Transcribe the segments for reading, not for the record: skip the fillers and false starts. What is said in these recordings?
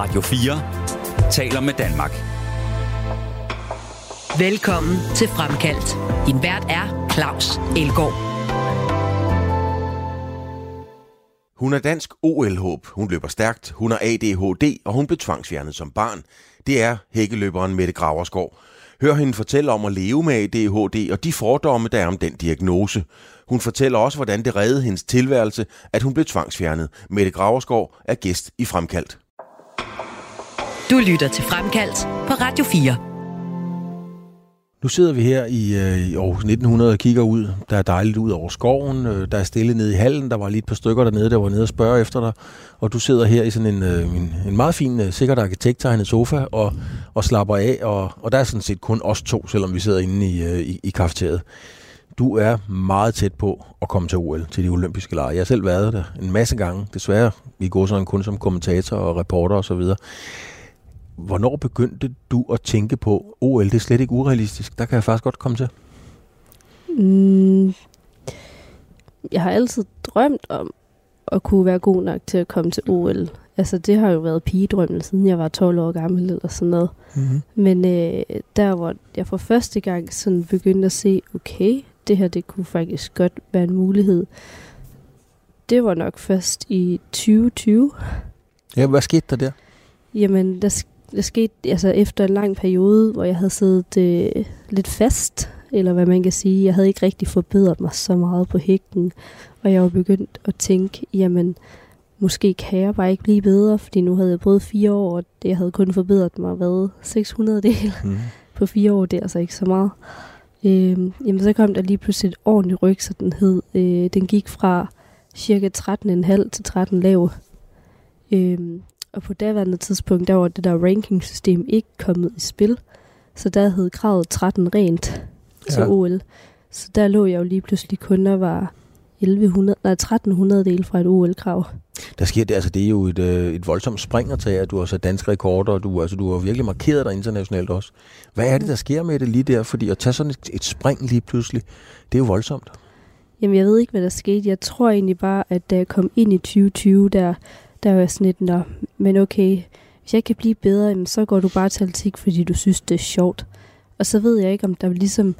Radio 4 taler med Danmark. Velkommen til Fremkaldt. Din vært er Claus Elgaard. Hun er dansk OL-håb, hun løber stærkt, hun har ADHD, og hun blev tvangsfjernet som barn. Det er hækkeløberen Mette Graversgaard. Hør hende fortælle om at leve med ADHD og de fordomme, der er om den diagnose. Hun fortæller også, hvordan det reddede hendes tilværelse, at hun blev tvangsfjernet. Mette Graversgaard er gæst i Fremkaldt. Du lytter til Fremkaldt på Radio 4. Nu sidder vi her i år 1900 og kigger ud. Der er dejligt ud over skoven. Der er stille nede i hallen. Der var lige et par stykker dernede, der var nede og spørge efter dig. Og du sidder her i sådan en meget fin, sikkert arkitekttegnet sofa og slapper af. Og der er sådan set kun os to, selvom vi sidder inde i kafeteriet. Du er meget tæt på at komme til OL, til de olympiske lege. Jeg har selv været der en masse gange. Desværre i går sådan kun som kommentator og reporter osv. Hvornår begyndte du at tænke på, OL, det er slet ikke urealistisk, der kan jeg faktisk godt komme til? Jeg har altid drømt om at kunne være god nok til at komme til OL. Altså det har jo været pigedrømmen, siden jeg var 12 år gammel eller sådan noget. Mm-hmm. Men der hvor jeg for første gang sådan begyndte at se, okay, det her det kunne faktisk godt være en mulighed. Det var nok først i 2020. Ja, hvad skete der der? Jamen, der skete altså efter en lang periode, hvor jeg havde siddet lidt fast, eller hvad man kan sige. Jeg havde ikke rigtig forbedret mig så meget på hækken, og jeg var begyndt at tænke, jamen, måske kan jeg bare ikke blive bedre, fordi nu havde jeg prøvet 4 år, og jeg havde kun forbedret mig, 600 del på 4 år, det er altså ikke så meget. Jamen, så kom der lige pludselig et ordentligt ryg, så den hed. Den gik fra cirka 13,5 til 13 lav. Og på daværende tidspunkt, der var det der rankingsystem ikke kommet i spil. Så der havde kravet 13 rent til OL. Så der lå jeg jo lige pludselig kun og var 1300 del fra et OL-krav. Der sker det, altså det er jo et voldsomt spring at tage, at du har så danske rekorder, og du har virkelig markeret dig internationalt også. Hvad er det, der sker med det lige der? Fordi at tage sådan et spring lige pludselig, det er jo voldsomt. Jamen jeg ved ikke, hvad der skete. Jeg tror egentlig bare, at da jeg kom ind i 2020, der var sådan lidt, men okay, hvis jeg kan blive bedre, så går du bare til atletik, fordi du synes, det er sjovt. Og så ved jeg ikke, om der ligesom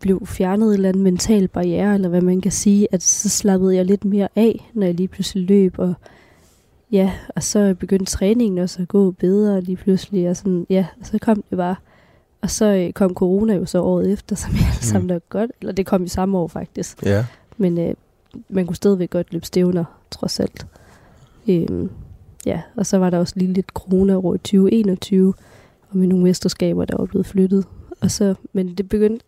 blev fjernet en eller anden mental barriere, eller hvad man kan sige, at så slappede jeg lidt mere af, når jeg lige pludselig løb, og ja, og så begyndte træningen også at gå bedre lige pludselig, og sådan, ja, og så kom det bare. Og så kom corona jo så året efter, som jeg sammen nok godt, eller det kom i samme år faktisk. Ja. Men man kunne stadigvæk godt løbe stævner, trods alt. Ja, og så var der også lige lidt corona-år i 2021, og med nogle mesterskaber, der var blevet flyttet. Og så, men det begyndte...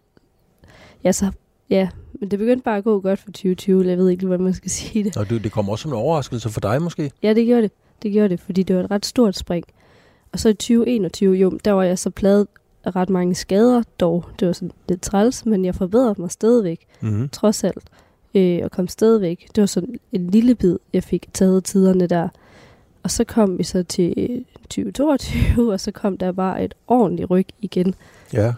men det begyndte bare at gå godt for 2020, jeg ved ikke, hvordan man skal sige det. Og det kom også som en overraskelse for dig, måske? Ja, det gjorde det. Det gjorde det, fordi det var et ret stort spring. Og så i 2021, der var jeg så plaget af ret mange skader, dog. Det var sådan lidt træls, men jeg forbedrede mig stadigvæk, trods alt. Og kom stadigvæk. Det var sådan en lille bid, jeg fik taget tiderne der. Og så kom vi så til 2022, og så kom der bare et ordentligt ryg igen. Ja.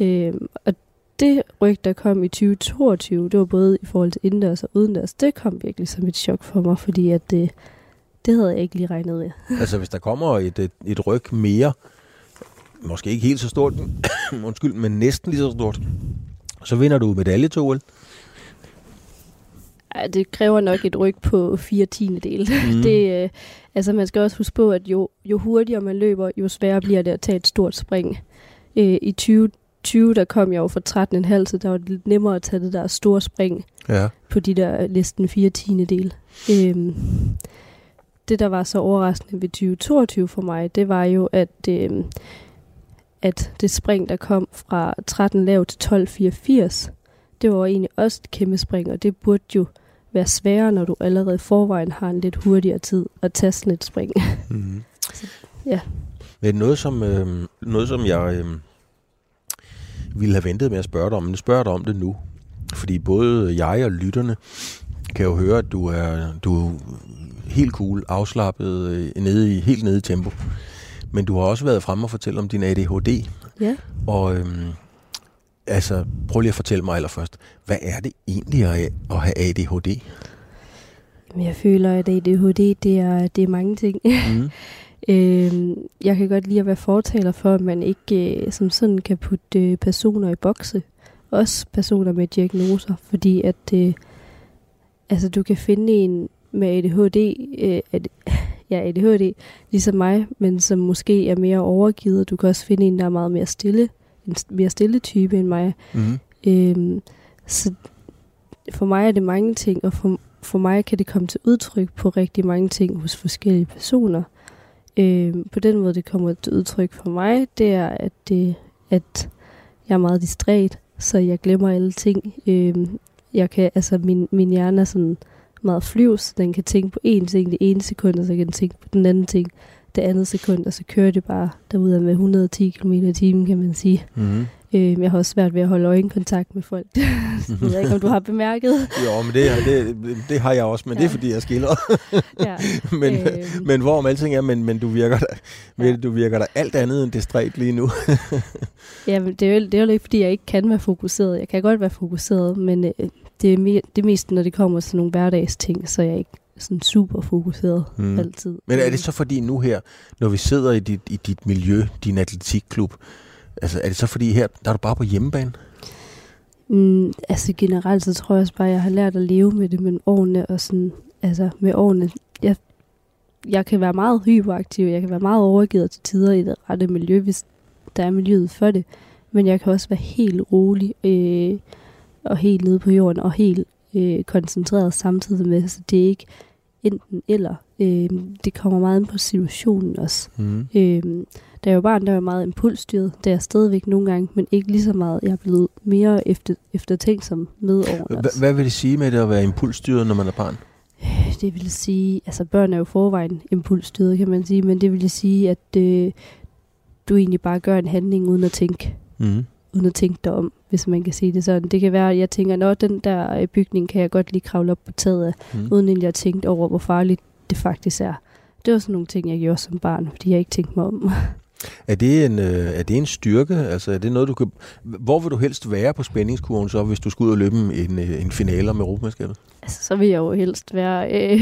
Og det ryg, der kom i 2022, det var både i forhold til indendørs og udendørs, det kom virkelig som et chok for mig, fordi at det havde jeg ikke lige regnet med. Altså hvis der kommer et ryg mere, måske ikke helt så stort, men næsten lige så stort, så vinder du medalje til OL. Det kræver nok et ryg på 4/10. Det, altså man skal også huske på, at jo hurtigere man løber, jo sværere bliver det at tage et stort spring. I 2020, der kom jeg jo fra 13,5, så der var det lidt nemmere at tage det der store spring på de der listen 4/10. Det, der var så overraskende ved 2022 for mig, det var jo, at det spring, der kom fra 13 lav til 12,84, det var egentlig også et kæmpe spring, og det burde jo være sværere, når du allerede forvejen har en lidt hurtigere tid at tage sådan et spring. Mm-hmm. Så, ja. Men noget som jeg ville have ventet med at spørge dig om, men jeg spørger dig om det nu. Fordi både jeg og lytterne kan jo høre, at du er helt cool, afslappet, helt nede i tempo. Men du har også været fremme og fortælle om din ADHD. Ja. Og... altså, prøv lige at fortælle mig allerførst, hvad er det egentlig at have ADHD? Jeg føler, at ADHD, det er mange ting. Jeg kan godt lide at være fortaler for, at man ikke som sådan kan putte personer i bokse. Også personer med diagnoser, fordi at altså, du kan finde en med ADHD, ADHD ligesom mig, men som måske er mere overgivet. Du kan også finde en, der er meget mere stille, en mere stille type end mig. Mm-hmm. Så for mig er det mange ting, og for mig kan det komme til udtryk på rigtig mange ting hos forskellige personer. På den måde, det kommer til udtryk for mig, det er, at jeg er meget distræt, så jeg glemmer alle ting. Jeg kan, altså min hjerne er sådan meget flyvs, den kan tænke på én ting det ene sekund, og så kan den tænke på den anden ting det andet sekund, og så kører det bare derude med 110 km/t, kan man sige. Mm-hmm. Jeg har også svært ved at holde øjenkontakt med folk. Jeg ved ikke, om du har bemærket. Jo, men det har jeg også, men ja. Det er, fordi jeg skiller. Ja. Men hvorom alting er, men du virker da alt andet end distræt lige nu. Ja, men det er jo ikke, fordi jeg ikke kan være fokuseret. Jeg kan godt være fokuseret, men det er mest, når det kommer til nogle hverdagsting, så jeg ikke sådan super fokuseret altid. Men er det så fordi nu her, når vi sidder i dit miljø, din atletikklub, altså, er det så fordi her, der er du bare på hjemmebane? Altså generelt, så tror jeg også bare, at jeg har lært at leve med det med årene, og sådan, altså med årene. Jeg kan være meget hyperaktiv, jeg kan være meget overgivet til tider i det rette miljø, hvis der er miljøet for det. Men jeg kan også være helt rolig, og helt nede på jorden, og helt koncentreret samtidig med, så det er ikke enten eller. Det kommer meget ind på situationen også. Mm. Da jeg var barn, der var meget impulsstyret. Det er jeg stadigvæk nogle gange, men ikke lige så meget. Jeg er blevet mere eftertænksom med årene. Hvad vil det sige med det at være impulsstyret, når man er barn? Det vil sige, altså børn er jo forvejen impulsstyret, kan man sige, men det vil sige, at du egentlig bare gør en handling uden at tænke. Mm. Uden at tænke dig om, hvis man kan sige det sådan. Det kan være, at jeg tænker, nå, den der bygning kan jeg godt lige kravle op på taget af, uden egentlig at tænke over, hvor farligt det faktisk er. Det var sådan nogle ting, jeg gjorde som barn, fordi jeg ikke tænkte mig om. Er det en styrke? Altså, er det noget, du kan... Hvor vil du helst være på spændingskurven så, hvis du skulle ud og løbe en finale om Europamesterskabet? Altså, så vil jeg jo helst være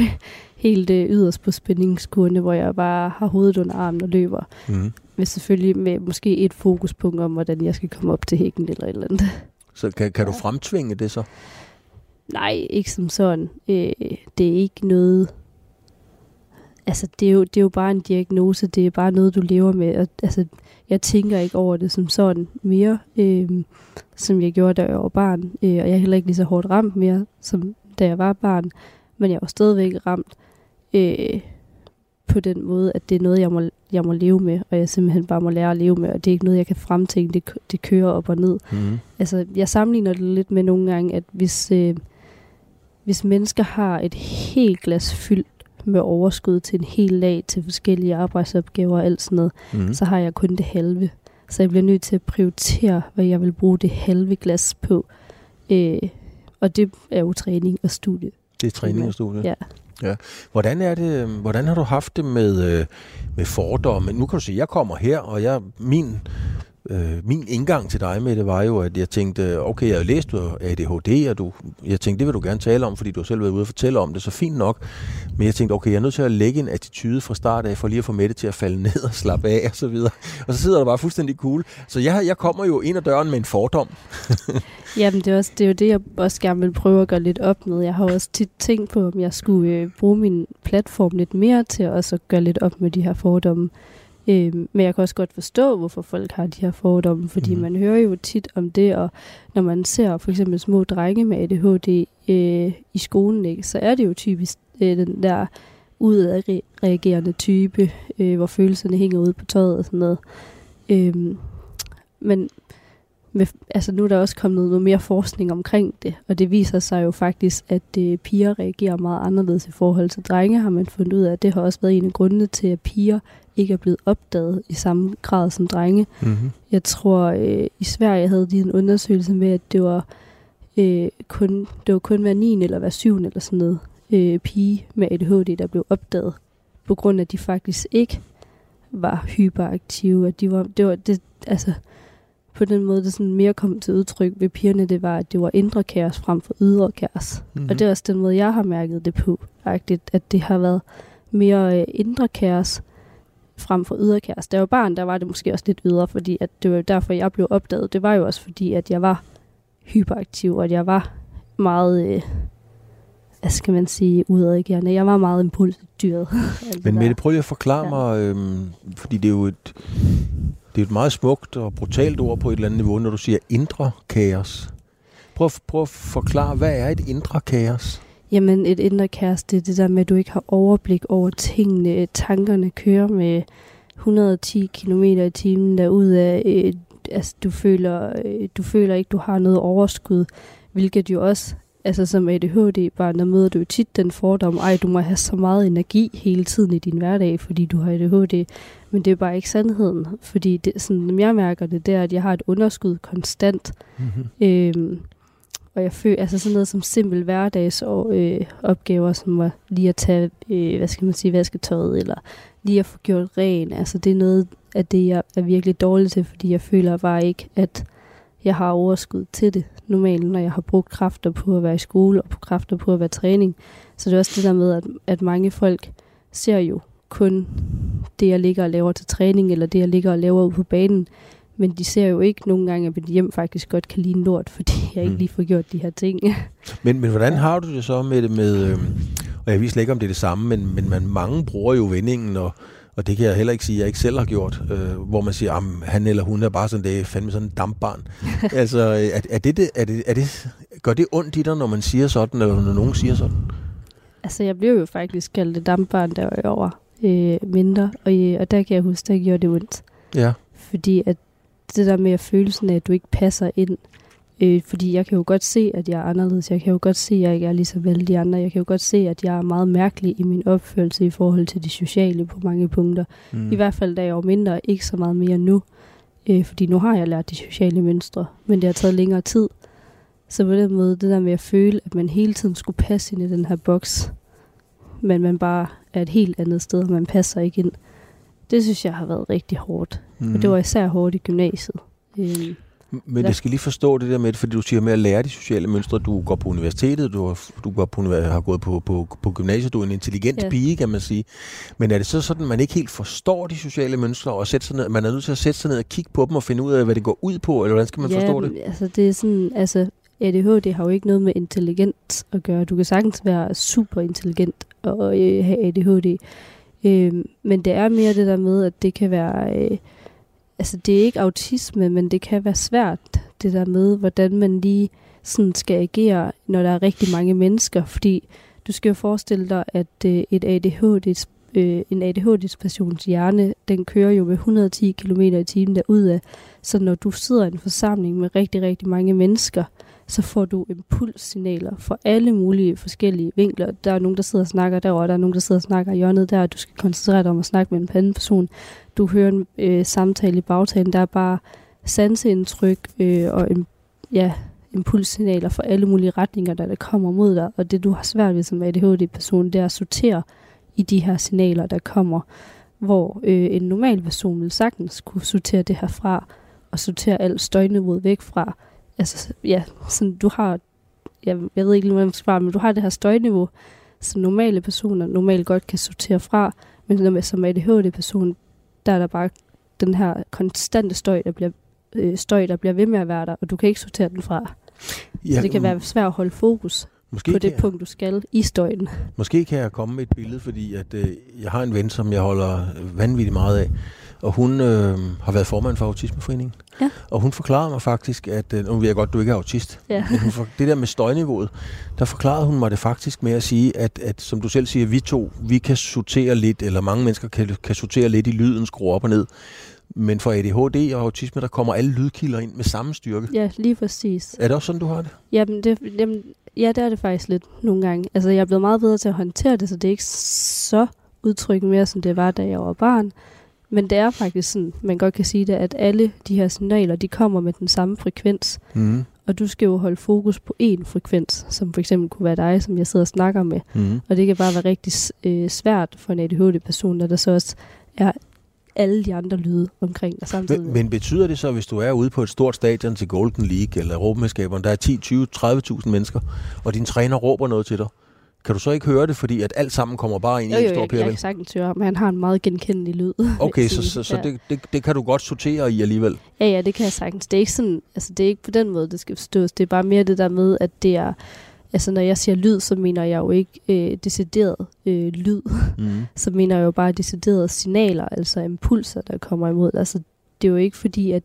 helt yderst på spændingskurven, hvor jeg bare har hovedet under armen og løber. Mm. Men selvfølgelig med måske et fokuspunkt om, hvordan jeg skal komme op til hækken eller et eller andet. Så kan du fremtvinge det så? Nej, ikke som sådan. Det er ikke noget... Altså, det er jo bare en diagnose, det er bare noget, du lever med. Og, altså, jeg tænker ikke over det som sådan mere, som jeg gjorde, da jeg var barn. Og jeg er heller ikke lige så hårdt ramt mere, som da jeg var barn. Men jeg er jo stadigvæk ramt på den måde, at det er noget, jeg må leve med, og jeg simpelthen bare må lære at leve med. Og det er ikke noget, jeg kan fremtænke, det kører op og ned. Mm. Altså, jeg sammenligner det lidt med nogle gange, at hvis mennesker har et helt glas fyldt, med overskud til en hel dag til forskellige arbejdsopgaver og alt sådan noget, så har jeg kun det halve. Så jeg bliver nødt til at prioritere, hvad jeg vil bruge det halve glas på. Og det er jo træning og studie. Det er træning og studie? Ja. Ja. Hvordan har du haft det med fordomme? Nu kan du sige, at jeg kommer her, og min indgang til dig med det var jo, at jeg tænkte, okay, jeg har læst ADHD, og jeg tænkte, det vil du gerne tale om, fordi du har selv været ude og fortælle om det, så fint nok. Men jeg tænkte, okay, jeg er nødt til at lægge en attitude fra start af, for lige at få Mette til at falde ned og slappe af, og så videre. Og så sidder der bare fuldstændig cool. Så jeg kommer jo ind ad døren med en fordom. Jamen, det er jo det, jeg også gerne vil prøve at gøre lidt op med. Jeg har også tit tænkt på, om jeg skulle bruge min platform lidt mere til også at gøre lidt op med de her fordomme. Men jeg kan også godt forstå, hvorfor folk har de her fordomme, fordi man hører jo tit om det, og når man ser for eksempel små drenge med ADHD i skolen, ikke, så er det jo typisk den der udadreagerende type, hvor følelserne hænger ude på tøjet og sådan noget. Men altså nu er der også kommet noget mere forskning omkring det, og det viser sig jo faktisk, at piger reagerer meget anderledes i forhold til drenge, har man fundet ud af. Det har også været en af grundene til, at piger ikke er blevet opdaget i samme grad som drenge. Mm-hmm. Jeg tror, i Sverige havde de en undersøgelse med, at det var kun hver 9. eller hver 7. eller sådan noget pige med ADHD, der blev opdaget, på grund af, at de faktisk ikke var hyperaktive. At på den måde, det sådan mere kom til udtryk ved pigerne, det var, at det var indre kaos frem for ydre kaos. Mm-hmm. Og det er også den måde, jeg har mærket det på, at det har været mere indre kaos, frem for yderkæreste. Da jeg var barn, der var det måske også lidt ydre, fordi at det var derfor, jeg blev opdaget. Det var jo også fordi, at jeg var hyperaktiv, og at jeg var meget, hvad skal man sige, udadreagerende. Jeg var meget impulsdyret. Men Mette, prøv lige at forklare mig, fordi det er jo et meget smukt og brutalt ord på et eller andet niveau, når du siger indre kaos. Prøv at forklare, hvad er et indre kaos? Jamen, et indre kaos, det er det der med, at du ikke har overblik over tingene. Tankerne kører med 110 km i timen derudad. Altså, du føler ikke, du har noget overskud, hvilket jo også, altså som ADHD-barn, der møder du jo tit den fordom, ej, du må have så meget energi hele tiden i din hverdag, fordi du har ADHD. Men det er bare ikke sandheden, fordi det, sådan, jeg mærker det der, at jeg har et underskud konstant. Mm-hmm. Og jeg føler altså sådan noget som simpel hverdagsopgaver, som var lige at tage, hvad skal man sige, vasketøjet, eller lige at få gjort ren. Altså det er noget af det, jeg er virkelig dårlig til, fordi jeg føler bare ikke, at jeg har overskud til det normalt, når jeg har brugt kræfter på at være i skole, og på kræfter på at være træning. Så det er også det der med, at mange folk ser jo kun det, jeg ligger og laver til træning, eller det, jeg ligger og laver ude på banen. Men de ser jo ikke nogle gange, at mit hjem faktisk godt kan lide en lort, fordi jeg ikke lige får gjort de her ting. Men hvordan har du det så med det med, og jeg ved slet ikke, om det er det samme, men mange bruger jo vendingen, og det kan jeg heller ikke sige, at jeg ikke selv har gjort, hvor man siger, at han eller hun er bare sådan, det er fandme sådan en dampbarn. Altså, gør det ondt i dig, når man siger sådan, eller når nogen siger sådan? Altså, jeg blev jo faktisk kaldt et dampbarn, der var over mindre, og der kan jeg huske, der gjorde det ondt. Ja. Fordi at det der med følelsen af, at du ikke passer ind. Fordi jeg kan jo godt se, at jeg er anderledes. Jeg kan jo godt se, at jeg ikke er lige så vel de andre. Jeg kan jo godt se, at jeg er meget mærkelig i min opførelse i forhold til det sociale på mange punkter. I hvert fald, da jeg var mindre, ikke så meget mere nu. Fordi nu har jeg lært de sociale mønstre. Men det har taget længere tid. Så på den måde, det der med at føle, at man hele tiden skulle passe ind i den her boks. Men man bare er et helt andet sted, og man passer ikke ind. Det synes jeg har været rigtig hårdt. Og det var især hårdt i gymnasiet. Men jeg skal lige forstå det der med, fordi du siger med at lære de sociale mønstre. Du går på universitetet, du har gået på gymnasiet, du er en intelligent pige, kan man sige. Men er det så sådan, at man ikke helt forstår de sociale mønstre, og sætte sig ned, man er nødt til at sætte sig ned og kigge på dem og finde ud af, hvad det går ud på, eller hvordan skal man forstå det? Altså det er sådan, altså ADHD har jo ikke noget med intelligens at gøre. Du kan sagtens være super intelligent og have ADHD. Men det er mere det der med, at det kan være, altså det er ikke autisme, men det kan være svært det der med, hvordan man lige sådan skal agere, når der er rigtig mange mennesker, fordi du skal jo forestille dig, at en ADHD-persons hjerne, den kører jo med 110 km i timen derudad, så når du sidder i en forsamling med rigtig, rigtig mange mennesker, så får du impulssignaler fra alle mulige forskellige vinkler. Der er nogen, der sidder og snakker derovre, der er nogen, der sidder og snakker i hjørnet der, du skal koncentrere dig om at snakke med en anden person. Du hører en samtale i bagtalen, der er bare sanseindtryk og impulssignaler fra alle mulige retninger, der kommer mod dig. Og det, du har svært ved som ADHD-person, det er at sortere i de her signaler, der kommer, hvor en normal person vil sagtens kunne sortere det her fra, og sortere alt støjniveauet væk fra. Altså, ja, sådan, du har, jeg ved ikke lige, hvordan man skal svare, men du har det her støjniveau, som normale personer normalt godt kan sortere fra, men som ADHD-person, der er der bare den her konstante støj, der bliver ved med at være der, og du kan ikke sortere den fra. Ja, så det kan være svært at holde fokus på det punkt, du skal i støjen. Måske kan jeg komme med et billede, fordi at, jeg har en ven, som jeg holder vanvittigt meget af, og hun har været formand for Autismeforeningen. Ja. Og hun forklarede mig faktisk, at nu ved jeg godt, du ikke er autist. Ja. Men det der med støjniveauet, der forklarede hun mig det faktisk med at sige, at som du selv siger, vi kan sortere lidt, eller mange mennesker kan sortere lidt i lyden, skrue op og ned. Men for ADHD og autisme, der kommer alle lydkilder ind med samme styrke. Ja, lige præcis. Er det også sådan, du har det? Ja, det er det faktisk lidt nogle gange. Altså, jeg er blevet meget bedre til at håndtere det, så det er ikke så udtryk mere, som det var, da jeg var barn. Men det er faktisk sådan, man godt kan sige det, at alle de her signaler, de kommer med den samme frekvens. Mm. Og du skal jo holde fokus på én frekvens, som for eksempel kunne være dig, som jeg sidder og snakker med. Mm. Og det kan bare være rigtig svært for en ADHD-person, der så også er alle de andre lyde omkring dig samtidig. Men betyder det så, hvis du er ude på et stort stadion til Golden League eller Europamesterskaberne, der er 10, 20, 30.000 mennesker, og din træner råber noget til dig, Kan du så ikke høre det, fordi at alt sammen kommer bare ind i en stor pære? Jeg kan sagtens høre, men han har en meget genkendelig lyd. Okay, så det kan du godt sortere i alligevel? Ja, det kan jeg sagtens. Det er ikke sådan, altså det er ikke på den måde, det skal forstås. Det er bare mere det der med, at det er, altså når jeg siger lyd, så mener jeg jo ikke decideret lyd. Mm. Så mener jeg jo bare deciderede signaler, altså impulser, der kommer imod. Altså det er jo ikke fordi, at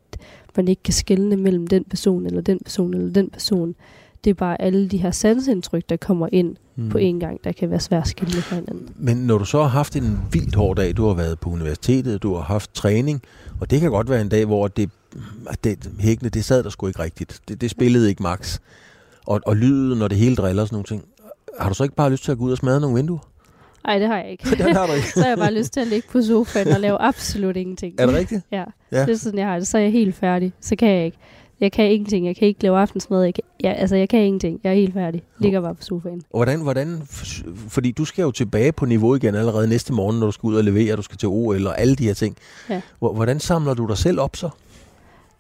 man ikke kan skelne mellem den person, eller den person, eller den person. Det er bare alle de her sansindtryk, der kommer ind på en gang, der kan være svært at skille fra hinanden. Men når du så har haft en vildt hård dag, du har været på universitetet, du har haft træning, og det kan godt være en dag, hvor det hækkende sad der sgu ikke rigtigt. Det spillede ikke max. Og lyden, når det hele driller og sådan nogle ting. Har du så ikke bare lyst til at gå ud og smadre nogle vinduer? Nej, det har jeg ikke. Det har du ikke. Så har jeg bare lyst til at ligge på sofaen og lave absolut ingenting. Er det rigtigt? Ja. Det er sådan, jeg har det. Så er jeg helt færdig. Så kan jeg ikke. Jeg kan ingenting. Jeg kan ikke lave aftensmad. Jeg kan ingenting. Jeg er helt færdig. Ligger bare på sofaen. Og hvordan? Fordi du skal jo tilbage på niveau igen allerede næste morgen, når du skal ud og levere, du skal til OL og alle de her ting. Ja. Hvordan samler du dig selv op så?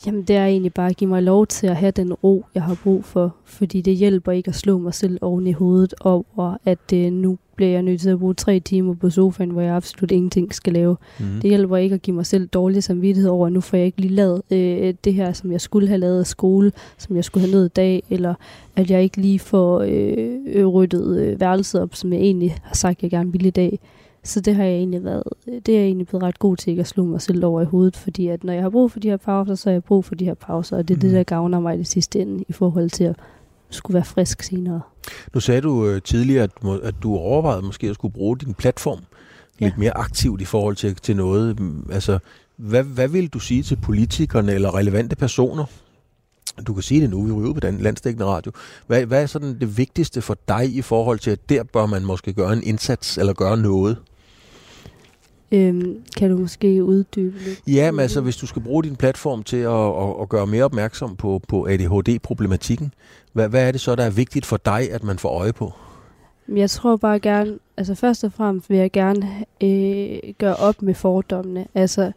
Jamen, det er egentlig bare at give mig lov til at have den ro, jeg har brug for. Fordi det hjælper ikke at slå mig selv oven i hovedet over, at nu bliver jeg nødt til at bruge 3 timer på sofaen, hvor jeg absolut ingenting skal lave. Mm. Det hjælper ikke at give mig selv dårlig samvittighed over, at nu får jeg ikke lige lavet det her, som jeg skulle have lavet af skole, som jeg skulle have nået i dag, eller at jeg ikke lige får ryddet værelset op, som jeg egentlig har sagt, jeg gerne ville i dag. Så det har jeg egentlig blevet ret god til, ikke at slå mig selv over i hovedet, fordi at når jeg har brug for de her pauser, så har jeg brug for de her pauser, og det er det, der gavner mig i det sidste ende i forhold til at skulle være frisk senere. Nu sagde du tidligere, at du overvejede måske at skulle bruge din platform lidt mere aktivt i forhold til noget. Altså, hvad vil du sige til politikerne eller relevante personer? Du kan sige det nu, vi ryger ud på den landsdækkende radio. Hvad er sådan det vigtigste for dig i forhold til, at der bør man måske gøre en indsats eller gøre noget? Kan du måske uddybe lidt? Ja, men altså, hvis du skal bruge din platform til at gøre mere opmærksom på ADHD-problematikken, hvad er det så, der er vigtigt for dig, at man får øje på? Jeg tror bare gerne, altså først og fremmest vil jeg gerne gøre op med fordommene. Altså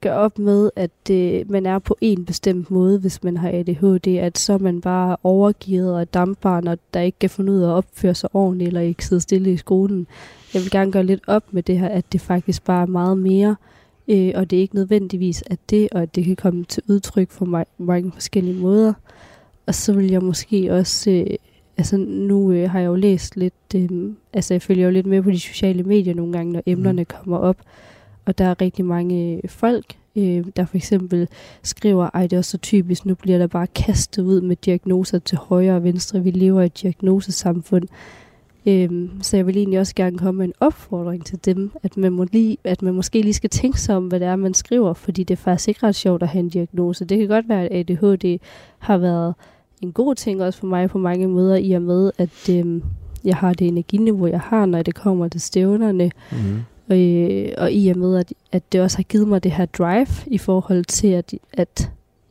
gøre op med, at man er på en bestemt måde, hvis man har ADHD, at så man bare overgivet og dampbarn, og der ikke kan finde ud af at opføre sig ordentligt, eller ikke sidde stille i skolen. Jeg vil gerne gøre lidt op med det her, at det faktisk bare er meget mere, og det er ikke nødvendigvis at det, og at det kan komme til udtryk på mange forskellige måder. Og så vil jeg måske også, nu har jeg jo læst lidt, jeg følger jo lidt med på de sociale medier nogle gange, når emnerne kommer op. Og der er rigtig mange folk, der for eksempel skriver, det er også så typisk, nu bliver der bare kastet ud med diagnoser til højre og venstre. Vi lever i et diagnosesamfund. Så jeg vil egentlig også gerne komme med en opfordring til dem, at man måske lige skal tænke sig om, hvad det er, man skriver, fordi det er faktisk ikke ret sjovt at have en diagnose. Det kan godt være, at ADHD har været en god ting også for mig på mange måder, i og med, at jeg har det energiniveau, jeg har, når det kommer til stævnerne. Mm-hmm. Og i og med, at det også har givet mig det her drive i forhold til,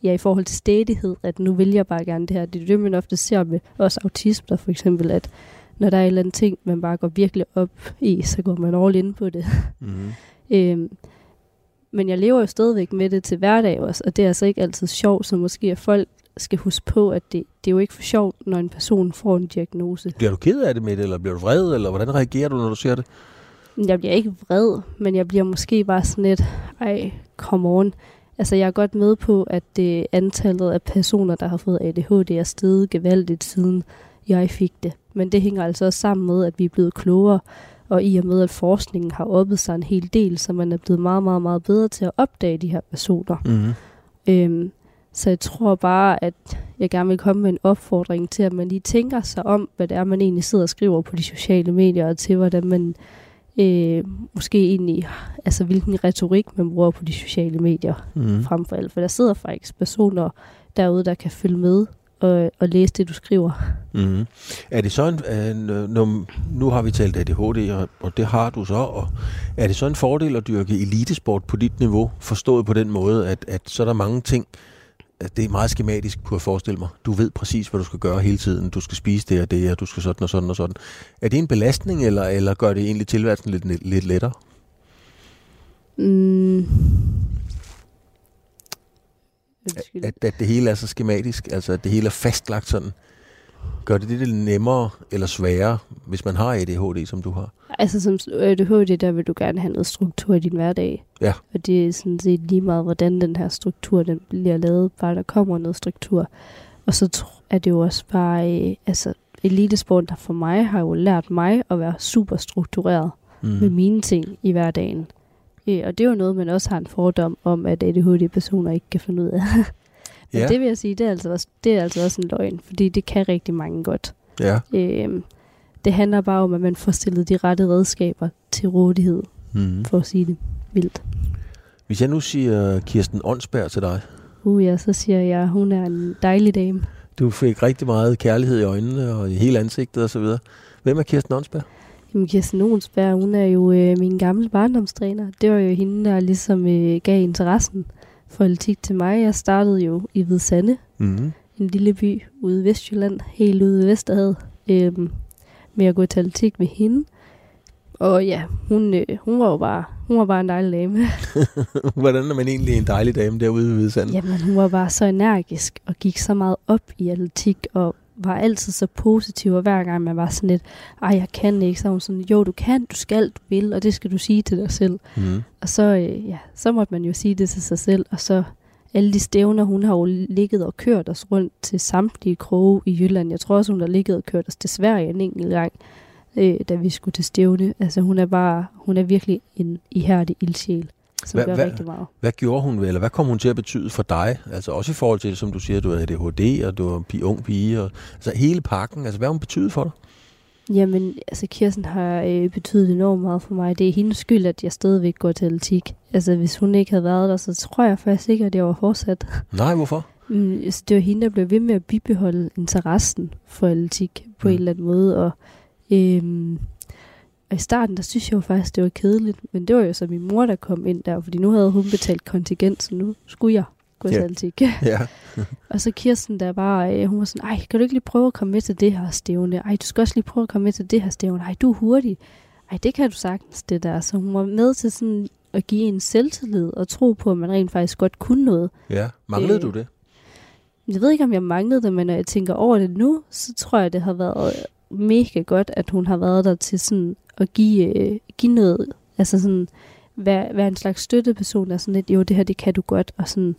i forhold til stædighed, at nu vil jeg bare gerne det her. Det er det, man ofte ser med også autisme, for eksempel, at når der er et eller andet ting, man bare går virkelig op i, så går man all in på det. Mm-hmm. Men jeg lever jo stadigvæk med det til hverdag også, og det er altså ikke altid sjovt, så måske at folk skal huske på, at det er jo ikke for sjovt, når en person får en diagnose. Bliver du ked af det med det, eller bliver du vred, eller hvordan reagerer du, når du ser det? Jeg bliver ikke vred, men jeg bliver måske bare sådan lidt, come on. Altså, jeg er godt med på, at antallet af personer, der har fået ADHD, er steget gevaldigt, siden jeg fik det. Men det hænger altså også sammen med, at vi er blevet klogere, og i og med, at forskningen har oppet sig en hel del, så man er blevet meget, meget, meget bedre til at opdage de her personer. Mm-hmm. Så jeg tror bare, at jeg gerne vil komme med en opfordring til, at man lige tænker sig om, hvad det er, man egentlig sidder og skriver på de sociale medier, og til hvordan man måske egentlig, altså hvilken retorik man bruger på de sociale medier frem for alt, for der sidder faktisk personer derude, der kan følge med og læse det, du skriver. Mm. Er det sådan, nu har vi talt ADHD, og det har du så, og er det så en fordel at dyrke elitesport på dit niveau, forstået på den måde, at så er der mange ting, at det er meget skematisk, kunne jeg forestille mig. Du ved præcis, hvad du skal gøre hele tiden. Du skal spise det og det, og du skal sådan og sådan og sådan. Er det en belastning, eller gør det egentlig tilværelsen lidt lettere? At det hele er så skematisk, altså at det hele er fastlagt sådan? Gør det det nemmere eller sværere, hvis man har ADHD, som du har? Altså som ADHD, der vil du gerne have noget struktur i din hverdag. Ja. Og det er sådan set lige meget, hvordan den her struktur den bliver lavet. Bare der kommer noget struktur. Og så er det jo også bare... Altså elitesporten, der for mig har jo lært mig at være super struktureret med mine ting i hverdagen. Og det er jo noget, man også har en fordom om, at ADHD-personer ikke kan finde ud af. Men det vil jeg sige, det er altså også en løgn, fordi det kan rigtig mange godt. Ja. Det handler bare om, at man får stillet de rette redskaber til rådighed, for at sige det vildt. Hvis jeg nu siger Kirsten Onsberg til dig. Ja, så siger jeg, hun er en dejlig dame. Du fik rigtig meget kærlighed i øjnene og i hele ansigtet osv. Hvem er Kirsten Onsberg? Jamen, Kirsten Onsberg, hun er jo min gamle barndomstræner. Det var jo hende, der ligesom gav interessen for atletik til mig. Jeg startede jo i Hvidsande, en lille by ude i Vestjylland, helt ude i Vesterhavet, med at gå til atletik med hende. Og ja, hun var bare en dejlig dame. Hvordan er man egentlig en dejlig dame derude ved Hvidsande? Jamen, hun var bare så energisk og gik så meget op i atletik og var altid så positiv, og hver gang man var sådan lidt, jeg kan ikke, så var hun sådan, jo, du kan, du skal, du vil, og det skal du sige til dig selv. Og så, så måtte man jo sige det til sig selv, og så alle de stævner, hun har jo ligget og kørt os rundt til samtlige kroge i Jylland. Jeg tror også, hun har ligget og kørt os til Sverige en enkelt gang, da vi skulle til stævne. Altså, hun er virkelig en ihærdig ildsjæl, som gør rigtig meget. Hvad gjorde hun, eller hvad kom hun til at betyde for dig? Altså også i forhold til, som du siger, du havde ADHD, og du var en ung pige, og altså hele pakken. Altså, hvad har hun betydet for dig? Jamen, altså Kirsten har betydet enormt meget for mig. Det er hendes skyld, at jeg stadigvæk går til atletik. Altså, hvis hun ikke havde været der, så tror jeg faktisk ikke, at jeg var fortsat. Nej, hvorfor? Altså, det var hende, der blev ved med at bibeholde interessen for atletik på en eller anden måde, og i starten, der synes jeg jo faktisk, det var kedeligt, men det var jo så min mor, der kom ind der, fordi nu havde hun betalt kontingent, så nu skulle jeg gå til atletik. Yeah. Og så Kirsten, der bare, hun var sådan, kan du ikke lige prøve at komme med til det her stævne? Du skal også lige prøve at komme med til det her stævne. Du er hurtig. Det kan du sagtens, det der. Så hun var med til sådan at give en selvtillid og tro på, at man rent faktisk godt kunne noget. Ja, manglede du det? Jeg ved ikke, om jeg manglede det, men når jeg tænker over det nu, så tror jeg, det har været mega godt, at hun har været der til sådan at give noget, altså sådan være en slags støtteperson, og sådan lidt, jo, det her, det kan du godt, og sådan,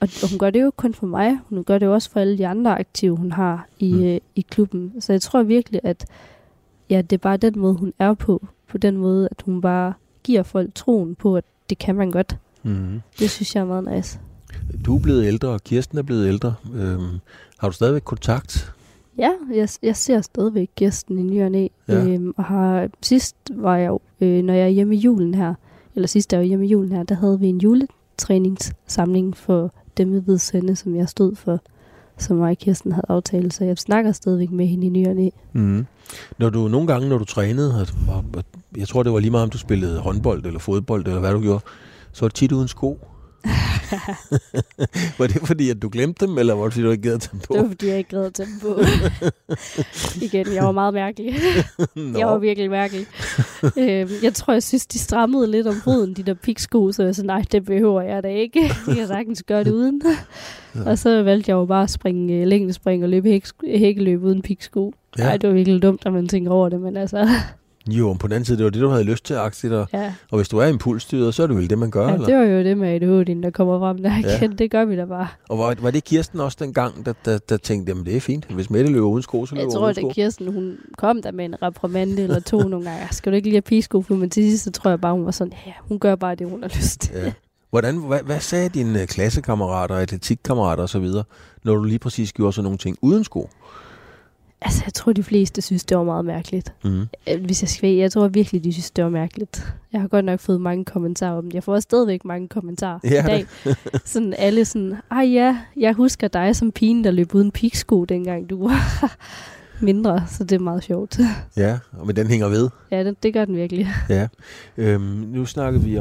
og hun gør det jo kun for mig, hun gør det jo også for alle de andre aktive, hun har i klubben, så jeg tror virkelig, at det er bare den måde, hun er på den måde, at hun bare giver folk troen på, at det kan man godt. Det synes jeg er meget nice. Du er blevet ældre, og Kirsten er blevet ældre. Har du stadigvæk kontakt? Ja, jeg ser stadigvæk Kirsten i ny og næ, og har, sidst var jeg jo, når jeg er hjemme i julen her, eller sidst jeg var hjemme i julen her, der havde vi en juletræningssamling for dem i Hvidsande, som jeg stod for, som mig og Kirsten havde aftalt, så jeg snakker stadigvæk med hende i ny og næ. Nogle gange, når du trænede, og jeg tror det var lige meget om du spillede håndbold eller fodbold, eller hvad du gjorde, så var det tit uden sko. Var det fordi, at du glemte dem, eller var det fordi, du ikke gad dem på? Det var fordi, jeg ikke gad dem på. Igen, jeg var meget mærkelig. Jeg var virkelig mærkelig. Jeg tror, jeg synes, de strammede lidt om foden, de der piksko, så jeg sagde, nej, det behøver jeg da ikke. Jeg kan sagtens gøre det uden. Og så valgte jeg jo bare at springe længdespring og løbe hækkeløb uden piksko. Nej, det var virkelig dumt, når man tænker over det, men altså... Jo, på den anden side, det var det, du havde lyst til at aktivere. Ja. Og hvis du er impulsstyret, så er det vel det, man gør, eller? Det var jo det med ADHD'en, der kommer frem der igen. Det gør vi da bare. Og var det Kirsten også dengang, der tænkte, jamen det er fint. Hvis Mette løber uden sko, så løber uden sko. Jeg tror, at Kirsten, hun kom der med en reprimande eller to nogle gange. Skal du ikke lige have pigesko? Men til sidst, så tror jeg bare, hun var sådan, hun gør bare det, hun har lyst til. Ja. Hvad sagde dine klassekammerater, atletikkammerater og så videre, når du lige præcis gjorde sådan nogle ting uden sko? Altså, jeg tror, de fleste synes, det var meget mærkeligt. Hvis jeg skal, jeg tror virkelig, de synes, det var mærkeligt. Jeg har godt nok fået mange kommentarer om det. Jeg får også stadigvæk mange kommentarer i dag. Sådan alle sådan, jeg husker dig som pigen, der løb uden piksko, dengang du var mindre. Så det er meget sjovt. Ja, men den hænger ved. Ja, det gør den virkelig. Ja. Nu snakker vi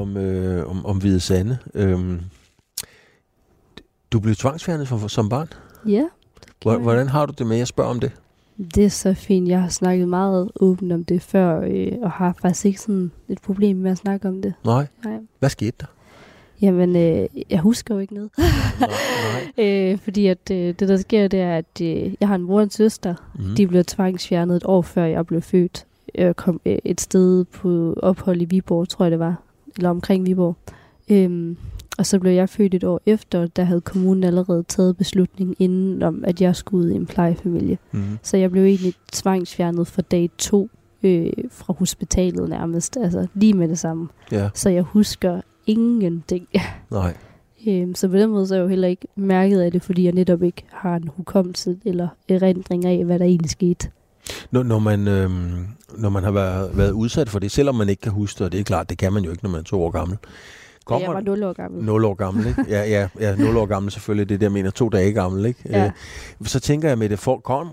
om Hvidsande. Du blev tvangsfjernet som barn? Ja. Hvordan har du det med, jeg spørger om det? Det er så fint. Jeg har snakket meget åbent om det før, og har faktisk ikke sådan et problem med at snakke om det. Nej. Hvad skete der? Jamen, jeg husker jo ikke noget. Fordi at det, der sker, det er, at jeg har en mor og en søster. Mm. De blev tvangsfjernet et år før jeg blev født. Jeg kom et sted på ophold i Viborg, tror jeg det var. Eller omkring Viborg. Og så blev jeg født et år efter, der havde kommunen allerede taget beslutningen inden om, at jeg skulle ud i en plejefamilie. Mm. Så jeg blev egentlig tvangsfjernet fra dag 2 fra hospitalet nærmest. Altså lige med det samme. Yeah. Så jeg husker ingenting. Nej. Så på den måde så er jeg jo heller ikke mærket af det, fordi jeg netop ikke har en hukommelse eller erindring af, hvad der egentlig skete. Når man har været udsat for det, selvom man ikke kan huske det, og det er klart, det kan man jo ikke, når man er 2 år gammel. Jeg var 0 år gammel. 0 år gammel, ikke? Ja, 0 år gammel selvfølgelig, det der mener 2 dage gammel, ikke? Ja. Så tænker jeg med det,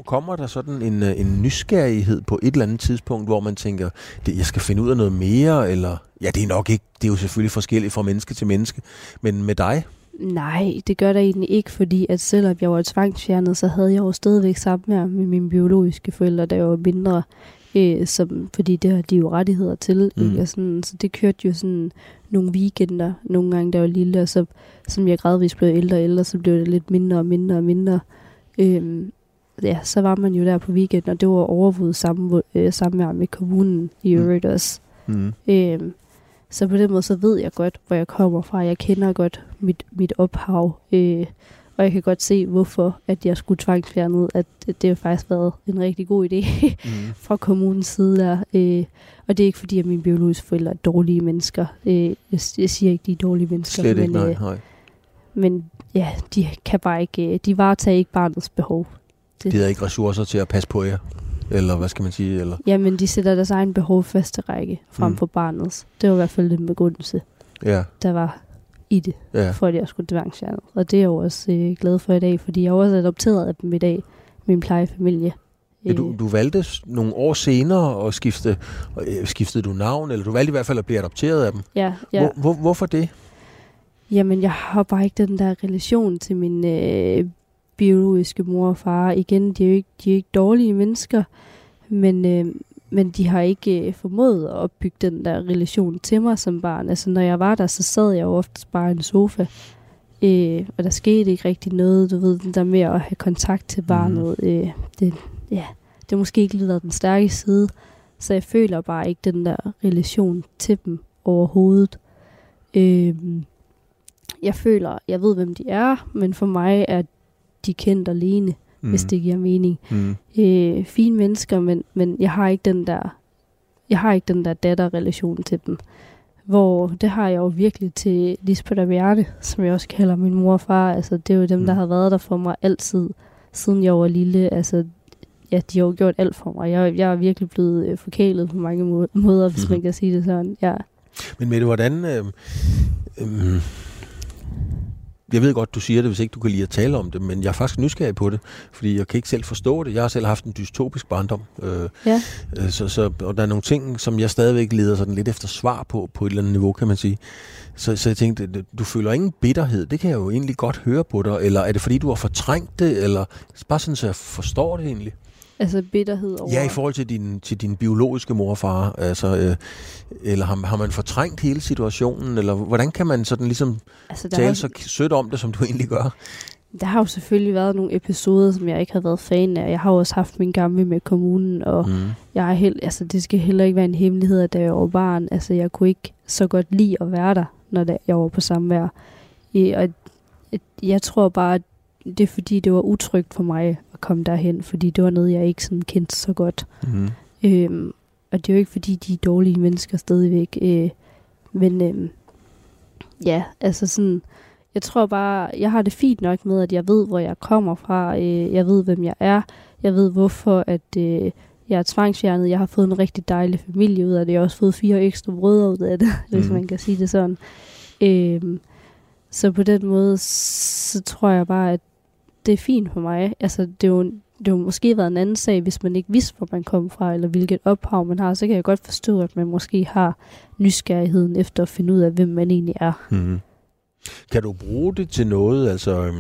kommer der sådan en nysgerrighed på et eller andet tidspunkt, hvor man tænker, jeg skal finde ud af noget mere, eller... Ja, det er nok ikke, det er jo selvfølgelig forskelligt fra menneske til menneske, men med dig? Nej, det gør der egentlig ikke, fordi at selvom jeg var tvangsfjernet, så havde jeg jo stadigvæk samvær med mine biologiske forældre, der var mindre... fordi det har de jo rettigheder til, ikke? Sådan, så det kørte jo sådan nogle weekender, nogle gange der var lille, og så som jeg gradvist blev ældre og ældre, så blev det lidt mindre og mindre og mindre. Ja, så var man jo der på weekenden, og det var overvåget samvær med kommunen i øvrigt også. Så på den måde, så ved jeg godt, hvor jeg kommer fra, jeg kender godt mit ophav, og jeg kan godt se, hvorfor at jeg skulle tvangsfjerne ud, at det har faktisk været en rigtig god idé fra kommunens side der. Og det er ikke fordi, at mine biologiske forældre er dårlige mennesker. Jeg siger ikke, de er dårlige mennesker. Slet ikke, nej. Men ja, de kan bare ikke, de varetager ikke barnets behov. De har ikke ressourcer til at passe på jer? Eller hvad skal man sige? Eller? Jamen, de sætter deres egen behov første række frem for barnets. Det var i hvert fald den begrundelse, der var i det, for at jeg skulle tvangsfjernet. Og det er jeg også glad for i dag, fordi jeg er også adopteret af dem i dag, min plejefamilie. Ja, du valgte nogle år senere at skiftede du navn, eller du valgte i hvert fald at blive adopteret af dem. Ja. Hvorfor det? Jamen, jeg har bare ikke den der relation til min biologiske mor og far. Igen, de er ikke dårlige mennesker, men de har ikke formået at opbygge den der relation til mig som barn. Altså, når jeg var der, så sad jeg jo ofte bare i en sofa, og der skete ikke rigtig noget. Du ved, den der med at have kontakt til barnet, det er måske ikke lige været den stærke side, så jeg føler bare ikke den der relation til dem overhovedet. Jeg ved, hvem de er, men for mig er de kendt alene. Hvis det giver mening. Fine mennesker, men jeg har ikke den der datterrelation til dem. Hvor det har jeg jo virkelig til Lisbeth og Verner, som jeg også kalder min mor og far. Altså, det er jo dem, der har været der for mig altid, siden jeg var lille. Altså, ja, de har jo gjort alt for mig. Jeg er virkelig blevet forkælet på mange måder, hvis man kan sige det sådan. Ja. Men Mette, hvordan... Jeg ved godt, du siger det, hvis ikke du kan lide at tale om det, men jeg er faktisk nysgerrig på det, fordi jeg kan ikke selv forstå det. Jeg har selv haft en dystopisk barndom, og der er nogle ting, som jeg stadigvæk leder sådan lidt efter svar på et eller andet niveau, kan man sige. Så jeg tænkte, du føler ingen bitterhed, det kan jeg jo egentlig godt høre på dig, eller er det fordi, du har fortrængt det, eller bare sådan, så jeg forstår det egentlig? Altså bitterhed over... Ja, i forhold til din biologiske mor og far, altså, eller har man fortrængt hele situationen, eller hvordan kan man sådan ligesom tale så sødt om det, som du egentlig gør? Der har jo selvfølgelig været nogle episoder, som jeg ikke har været fan af. Jeg har også haft min gamle med kommunen, og jeg er det skal heller ikke være en hemmelighed, at da jeg var barn, altså jeg kunne ikke så godt lide at være der, når jeg var på samvær. Og jeg tror bare, at det er fordi, det var utrygt for mig at komme derhen, fordi det var noget, jeg ikke sådan kendte så godt. Og det er jo ikke fordi, de er dårlige mennesker stadigvæk. Jeg tror bare, jeg har det fint nok med, at jeg ved, hvor jeg kommer fra. Jeg ved, hvem jeg er. Jeg ved, hvorfor at jeg er tvangsfjernet. Jeg har fået en rigtig dejlig familie ud af det. Jeg har også fået 4 ekstra brødre ud af det, hvis man kan sige det sådan. Så på den måde, så tror jeg bare, at det er fint for mig. Altså, det har måske været en anden sag, hvis man ikke vidste, hvor man kom fra, eller hvilket ophav man har. Så kan jeg godt forstå, at man måske har nysgerrigheden efter at finde ud af, hvem man egentlig er. Kan du bruge det til noget? Altså,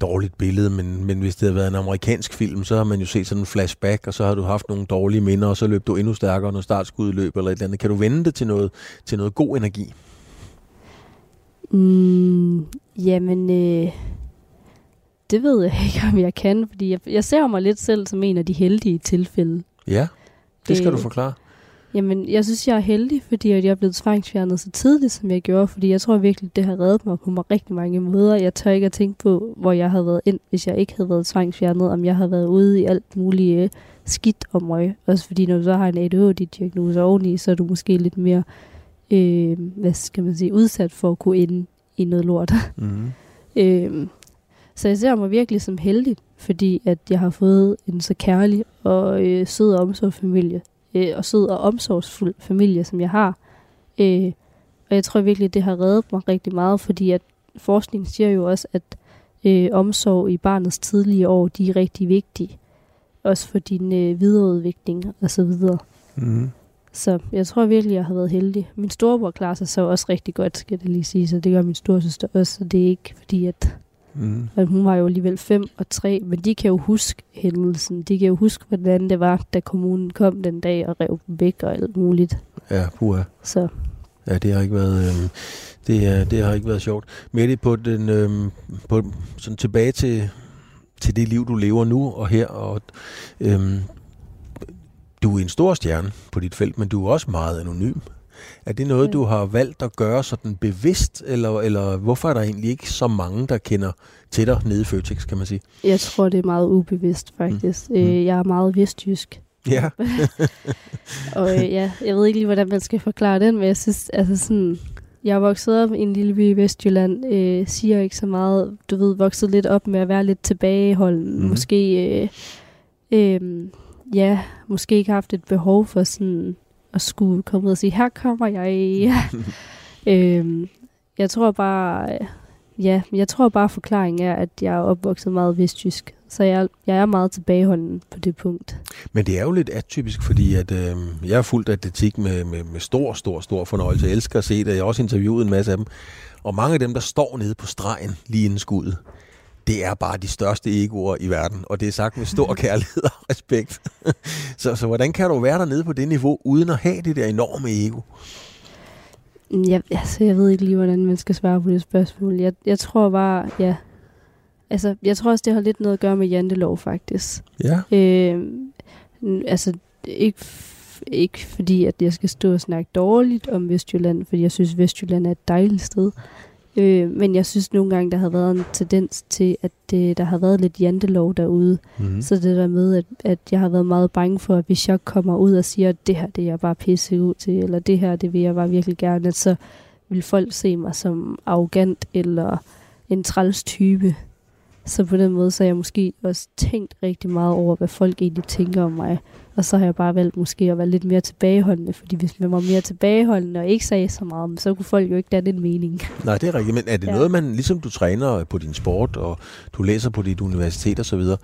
dårligt billede, men hvis det havde været en amerikansk film, så har man jo set sådan en flashback, og så har du haft nogle dårlige minder, og så løb du endnu stærkere, når startskuddet løb, eller et eller andet. Kan du vende det til noget god energi? Det ved jeg ikke, om jeg kan, fordi jeg ser mig lidt selv som en af de heldige tilfælde. Ja, det skal du forklare. Jamen, jeg synes, jeg er heldig, fordi jeg er blevet tvangsfjernet så tidligt, som jeg gjorde, fordi jeg tror virkelig, det har reddet mig på mig rigtig mange måder. Jeg tør ikke at tænke på, hvor jeg havde været ind, hvis jeg ikke havde været tvangsfjernet, om jeg havde været ude i alt muligt skidt og møg. Også fordi, når du så har en ADHD-diagnose oveni, så er du måske lidt mere, udsat for at kunne ende i noget lort. Mm-hmm. Så jeg ser mig virkelig som heldig, fordi at jeg har fået en så kærlig og sød omsorgsfamilie. Og sød og omsorgsfuld familie, som jeg har. Og jeg tror virkelig, det har reddet mig rigtig meget, fordi at forskning siger jo også, at omsorg i barnets tidlige år, de er rigtig vigtige. Også for din videreudvikling og så videre. Mm-hmm. Så jeg tror virkelig, jeg har været heldig. Min storebror klarer sig så også rigtig godt, skal det lige sige. Så det gør min storesøster også, så det er ikke fordi, at... Mm. Og hun var jo alligevel 5 og 3, men de kan jo huske hændelsen. De kan jo huske, hvordan det var, da kommunen kom den dag og rev dem væk og alt muligt. Ja, puha. Så. Ja, det har ikke været, det har ikke været sjovt. Mette, tilbage til det liv, du lever nu og her. Og, du er en stor stjerne på dit felt, men du er også meget anonym. Er det noget, du har valgt at gøre sådan bevidst, eller hvorfor er der egentlig ikke så mange, der kender til dig nede i Føtex, kan man sige? Jeg tror, det er meget ubevidst, faktisk. Mm. Jeg er meget vestjysk. Ja. Og jeg ved ikke lige, hvordan man skal forklare den, men jeg synes, altså sådan... Jeg er vokset op i en lille by i Vestjylland, siger ikke så meget. Du ved, vokset lidt op med at være lidt tilbageholden. Mm. Måske ikke haft et behov for sådan... og skulle komme ud og sige, her kommer jeg. Jeg tror bare forklaringen er, at jeg er opvokset meget vestjysk, så jeg er meget tilbageholden på det punkt. Men det er jo lidt atypisk, fordi at, jeg har fulgt atletik med stor fornøjelse. Jeg elsker at se det. Jeg har også interviewet en masse af dem. Og mange af dem, der står nede på stregen lige inden skuddet, det er bare de største egoer i verden, og det er sagt med stor kærlighed og respekt. så hvordan kan du være dernede på det niveau, uden at have det der enorme ego? Jeg ved ikke lige, hvordan man skal svare på det spørgsmål. Jeg tror bare, ja. Altså, jeg tror også, det har lidt noget at gøre med jantelov, faktisk. Ja. Ikke fordi, at jeg skal stå og snakke dårligt om Vestjylland, fordi jeg synes, Vestjylland er et dejligt sted. Men jeg synes nogle gange, der har været en tendens til, at der har været lidt jantelov derude. Mm-hmm. Så det der med, at jeg har været meget bange for, at hvis jeg kommer ud og siger, at det her, det er jeg bare pisse ud til, eller det her, det vil jeg bare virkelig gerne, så vil folk se mig som arrogant eller en træls type. Så på den måde, så har jeg måske også tænkt rigtig meget over, hvad folk egentlig tænker om mig. Og så har jeg bare valgt måske at være lidt mere tilbageholdende, fordi hvis man var mere tilbageholdende og ikke sagde så meget, så kunne folk jo ikke danne en mening. Nej, det er rigtigt, men er det noget, man, ligesom du træner på din sport, og du læser på dit universitet og så videre,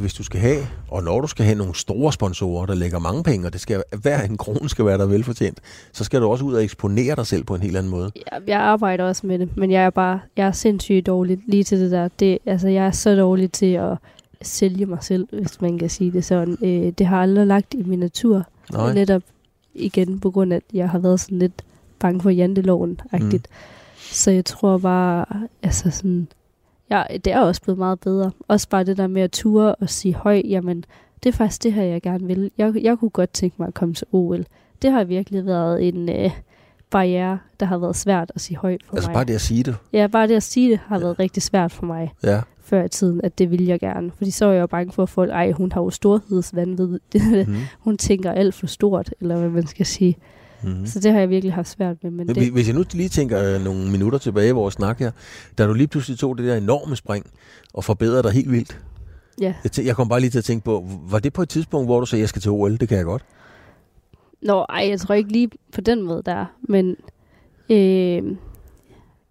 hvis du skal have, og når du skal have nogle store sponsorer, der lægger mange penge, og det skal, hver en krone skal være der velfortjent, så skal du også ud og eksponere dig selv på en helt anden måde. Jeg arbejder også med det, men jeg er sindssygt dårlig lige til det der. Jeg er så dårlig til at sælge mig selv, hvis man kan sige det sådan. Det har aldrig lagt i min natur. Nej. Netop igen på grund af, at jeg har været sådan lidt bange for janteloven-agtigt. Så jeg tror bare, det er også blevet meget bedre. Også bare det der med at ture og sige høj, jamen, det er faktisk det her, jeg gerne vil. Jeg kunne godt tænke mig at komme til OL. Det har virkelig været en barriere, der har været svært at sige høj for mig. Altså bare det at sige det? Ja, bare det at sige det har været rigtig svært for mig. Ja. Før i tiden, at det ville jeg gerne. Fordi så var jeg jo bange for, at folk, hun har jo storhedsvanvid. Hun tænker alt for stort, eller hvad man skal sige. Mm. Så det har jeg virkelig haft svært med. Men det... Hvis jeg nu lige tænker nogle minutter tilbage i vores snak her, da du lige pludselig tog det der enorme spring, og forbedrede dig helt vildt. Ja. Jeg kom bare lige til at tænke på, var det på et tidspunkt, hvor du sagde, jeg skal til OL? Det kan jeg godt. Jeg tror ikke lige på den måde der, men...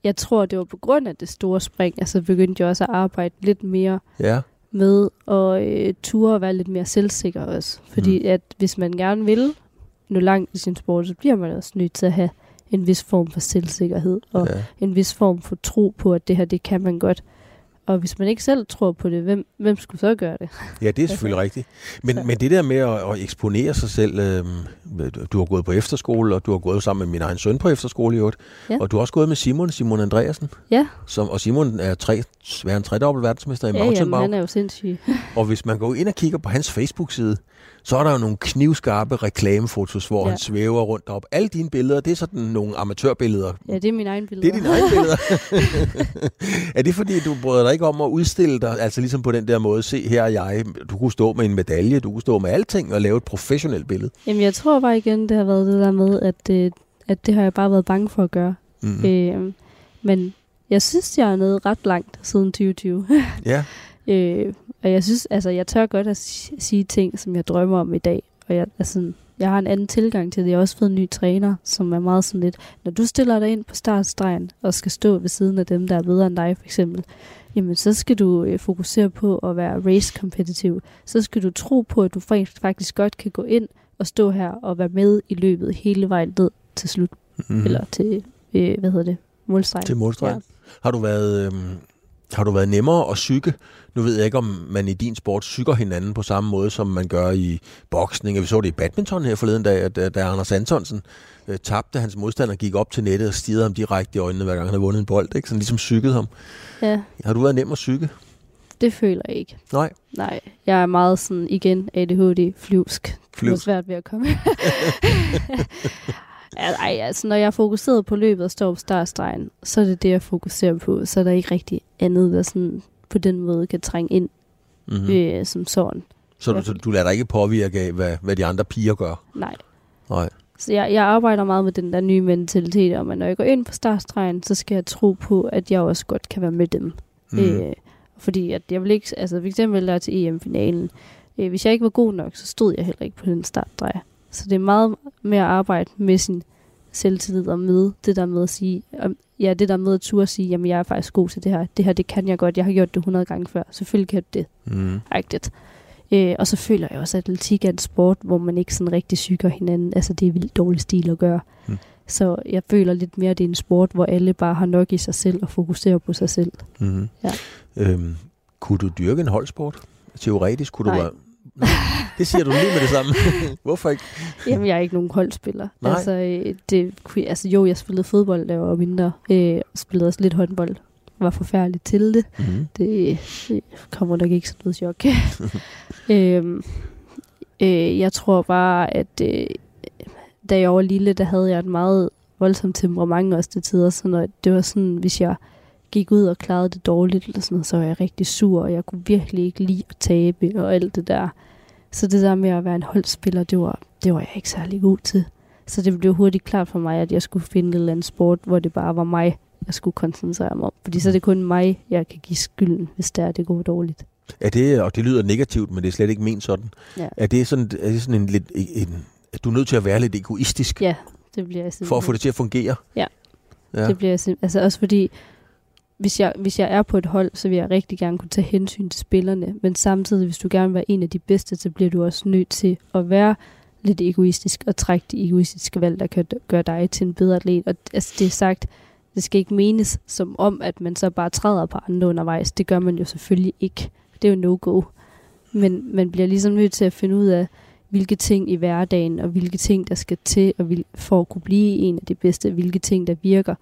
Jeg tror, det var på grund af det store spring, altså begyndte jeg også at arbejde lidt mere med at ture og være lidt mere selvsikker også. Fordi at hvis man gerne vil nå langt i sin sport, så bliver man også nødt til at have en vis form for selvsikkerhed og en vis form for tro på, at det her, det kan man godt. Og hvis man ikke selv tror på det, hvem skulle så gøre det? Ja, det er selvfølgelig rigtigt. Men det der med at eksponere sig selv, du har gået på efterskole, og du har gået sammen med min egen søn på efterskole i 8, og du har også gået med Simon Andreasen. Ja. Og Simon er tredobbelt verdensmester i mountainbike. Ja, han er jo sindssyg. Og hvis man går ind og kigger på hans Facebook-side, så er der jo nogle knivskarpe reklamefotos, hvor han svæver rundt op. Alle dine billeder, det er sådan nogle amatørbilleder. Ja, det er mine egne billeder. Det er dine egne billeder. Er det fordi, du bryder dig ikke om at udstille dig, altså ligesom på den der måde, se her og jeg, du kunne stå med en medalje, du kunne stå med alting og lave et professionelt billede? Jamen, jeg tror bare igen, det har været det der med, at det har jeg bare været bange for at gøre. Mm-hmm. Men jeg synes, jeg er nede ret langt siden 2020. Ja. Og jeg synes, altså, jeg tør godt at sige ting, som jeg drømmer om i dag. Og jeg har en anden tilgang til det. Jeg har også fået en ny træner, som er meget sådan lidt, når du stiller dig ind på startstregen og skal stå ved siden af dem, der er bedre end dig, for eksempel, jamen så skal du fokusere på at være race-kompetitiv. Så skal du tro på, at du faktisk godt kan gå ind og stå her og være med i løbet hele vejen ned til slut. Mm. Eller til, målstregen. Til målstregen. Ja. Har du været nemmere at psyke? Nu ved jeg ikke, om man i din sport psyker hinanden på samme måde, som man gør i boksning. Vi så det i badminton her forleden dag, at da Anders Antonsen tabte, hans modstander gik op til nettet og stirrede ham direkte i øjnene, hver gang han havde vundet en bold. Ikke? Sådan ligesom psykede ham. Ja. Har du været nem at psyke? Det føler jeg ikke. Nej. Jeg er meget sådan, igen, ADHD, flyvsk. Det er svært ved at komme. Ej, altså når jeg er fokuseret på løbet og står på startstregen, så er det det, jeg fokuserer på. Så er der ikke rigtig andet, der sådan, på den måde kan trænge ind som sådan. Så du lader dig ikke påvirke af, hvad de andre piger gør? Nej. Så jeg arbejder meget med den der nye mentalitet om, at når jeg går ind på startstregen, så skal jeg tro på, at jeg også godt kan være med dem. Fordi at jeg vil ikke, altså for eksempel der til EM-finalen, hvis jeg ikke var god nok, så stod jeg heller ikke på den startstreg. Så det er meget mere at arbejde med sin selvtillid og med det der med at sige, det der med at turde sige, jamen jeg er faktisk god til det her. Det her, det kan jeg godt. Jeg har gjort det 100 gange før. Selvfølgelig kan jeg det. Rigtigt. Og så føler jeg også, at atletik er en sport, hvor man ikke sådan rigtig psyker hinanden. Altså det er vildt dårlig stil at gøre. Så jeg føler lidt mere, at det er en sport, hvor alle bare har nok i sig selv og fokuserer på sig selv. Ja. Kunne du dyrke en holdsport? Teoretisk kunne du... Det siger du lige med det samme. Hvorfor ikke? Jamen, jeg er ikke nogen holdspiller. Jeg spillede fodbold, da jeg var mindre. Spillede også lidt håndbold. Var forfærdeligt til det. Det kommer nok ikke sådan noget chok. Jeg tror bare, at da jeg var lille, der havde jeg et meget voldsomt temperament også til tider. Så det var sådan, hvis jeg gik ud og klarede det dårligt, eller sådan noget, så var jeg rigtig sur, og jeg kunne virkelig ikke lide at tabe, og alt det der. Så det der med at være en holdspiller, det var jeg ikke særlig god til. Så det blev hurtigt klart for mig, at jeg skulle finde en eller anden sport, hvor det bare var mig, jeg skulle koncentrere mig om. Fordi så er det kun mig, jeg kan give skylden, hvis det går dårligt. Er det, og det lyder negativt, men det er slet ikke ment sådan. Ja. Er det sådan en lidt... du er nødt til at være lidt egoistisk? Ja, det bliver jeg simpelthen. For at få det til at fungere? Ja. Det bliver jeg simpelthen. Altså også fordi... Hvis jeg er på et hold, så vil jeg rigtig gerne kunne tage hensyn til spillerne, men samtidig, hvis du gerne vil være en af de bedste, så bliver du også nødt til at være lidt egoistisk og trække de egoistiske valg, der kan gøre dig til en bedre atlet. Og altså, det er sagt, det skal ikke menes som om, at man så bare træder på andre undervejs. Det gør man jo selvfølgelig ikke. Det er jo no-go. Men man bliver ligesom nødt til at finde ud af, hvilke ting i hverdagen, og hvilke ting, der skal til for at kunne blive en af de bedste, hvilke ting, der virker,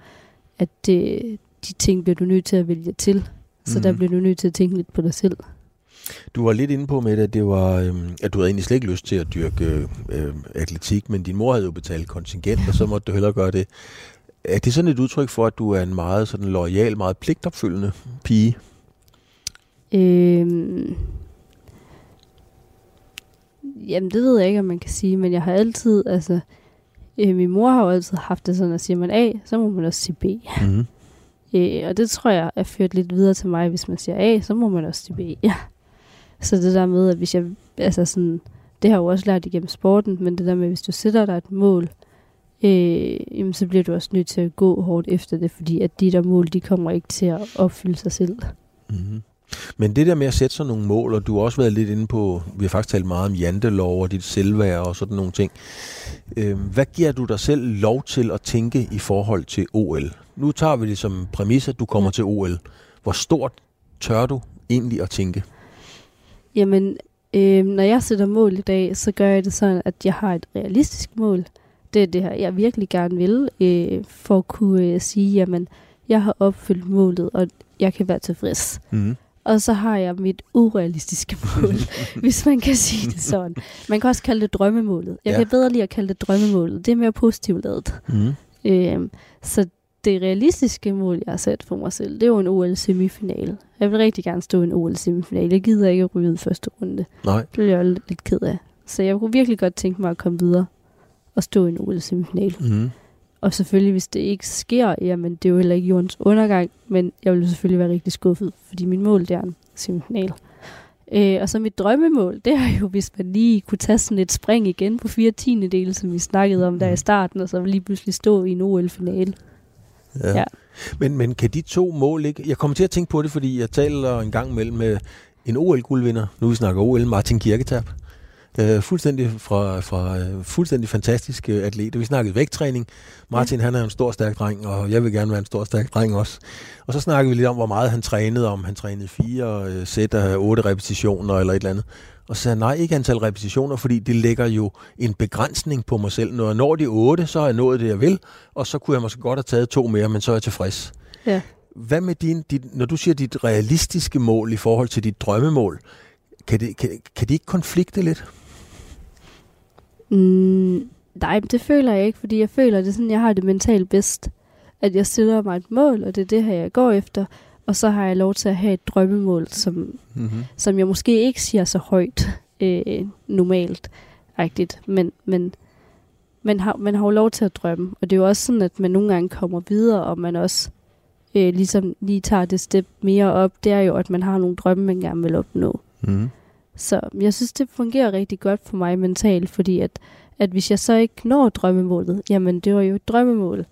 at det... De ting bliver du nødt til at vælge til, så der bliver du nødt til at tænke lidt på dig selv. Du var lidt inde på, Mette, at det var, at du havde egentlig slet ikke lyst til at dyrke atletik, men din mor havde jo betalt kontingent, og så måtte du hellere gøre det. Er det sådan et udtryk for, at du er en meget sådan loyal, meget pligtopfyldende pige? Jamen, det ved jeg ikke, om man kan sige, men jeg har altid, altså... min mor har jo altid haft det sådan, at siger man A, så må man også sige B. Og det tror jeg er ført lidt videre til mig. Hvis man siger A, så må man også sige B. Ja. Så det der med, at hvis jeg... Altså sådan, det har jeg jo også lært igennem sporten, men det der med, hvis du sætter dig et mål, jamen, så bliver du også nødt til at gå hårdt efter det, fordi at de der mål, de kommer ikke til at opfylde sig selv. Men det der med at sætte sådan nogle mål, og du har også været lidt inde på... Vi har faktisk talt meget om jantelov og dit selvværd og sådan nogle ting. Hvad giver du dig selv lov til at tænke i forhold til OL? Nu tager vi det som præmis, at du kommer til OL. Hvor stort tør du egentlig at tænke? Jamen, når jeg sætter mål i dag, så gør jeg det sådan, at jeg har et realistisk mål. Det er det her, jeg virkelig gerne vil, for at kunne sige, jamen, jeg har opfyldt målet, og jeg kan være tilfreds. Mm. Og så har jeg mit urealistiske mål, hvis man kan sige det sådan. Man kan også kalde det drømmemålet. Jeg kan bedre lide at kalde det drømmemålet. Det er mere positivt ladet. Mm. Så det realistiske mål, jeg har sat for mig selv, det er jo en OL-semifinale. Jeg vil rigtig gerne stå i en OL-semifinale. Jeg gider ikke at ryge i første runde. Nej. Det bliver jeg jo lidt ked af. Så jeg kunne virkelig godt tænke mig at komme videre og stå i en OL-semifinale. Mm. Og selvfølgelig, hvis det ikke sker, jamen det er jo heller ikke jordens undergang, men jeg vil selvfølgelig være rigtig skuffet, fordi mit mål, det er en semifinal. Og så mit drømmemål, det er jo, hvis man lige kunne tage sådan et spring igen på 4/10, som vi snakkede om der i starten, og så lige pludselig stå i en OL-finale. Ja. Ja. Men kan de to mål ikke... Jeg kommer til at tænke på det, fordi jeg taler en gang imellem med en OL-guldvinder, nu vi snakker OL, Martin Kirketab. Fuldstændig fra fuldstændig fantastisk atlet. Vi snakkede vægttræning. Martin, han er en stor, stærk dreng, og jeg vil gerne være en stor, stærk dreng også. Og så snakkede vi lidt om, hvor meget han trænede, om han trænede 4 sæt af 8 repetitioner eller et eller andet. Og så sagde han, nej, ikke antal repetitioner, fordi det lægger jo en begrænsning på mig selv. Når jeg når de 8, så har jeg nået det, jeg vil, og så kunne jeg måske godt have taget 2 mere, men så er jeg tilfreds. Ja. Hvad med dit, når du siger dit realistiske mål i forhold til dit drømmemål, kan det ikke konflikte lidt? Nej, det føler jeg ikke, fordi jeg føler, det sådan, jeg har det mentalt bedst. At jeg stiller mig et mål, og det er det her, jeg går efter. Og så har jeg lov til at have et drømmemål, som jeg måske ikke siger så højt normalt. Rigtigt. Men man har jo lov til at drømme. Og det er jo også sådan, at man nogle gange kommer videre, og man også ligesom lige tager det step mere op. Det er jo, at man har nogle drømme, man gerne vil opnå. Mm. Så jeg synes, det fungerer rigtig godt for mig mentalt, fordi at hvis jeg så ikke når drømmemålet, jamen det var jo et drømmemål.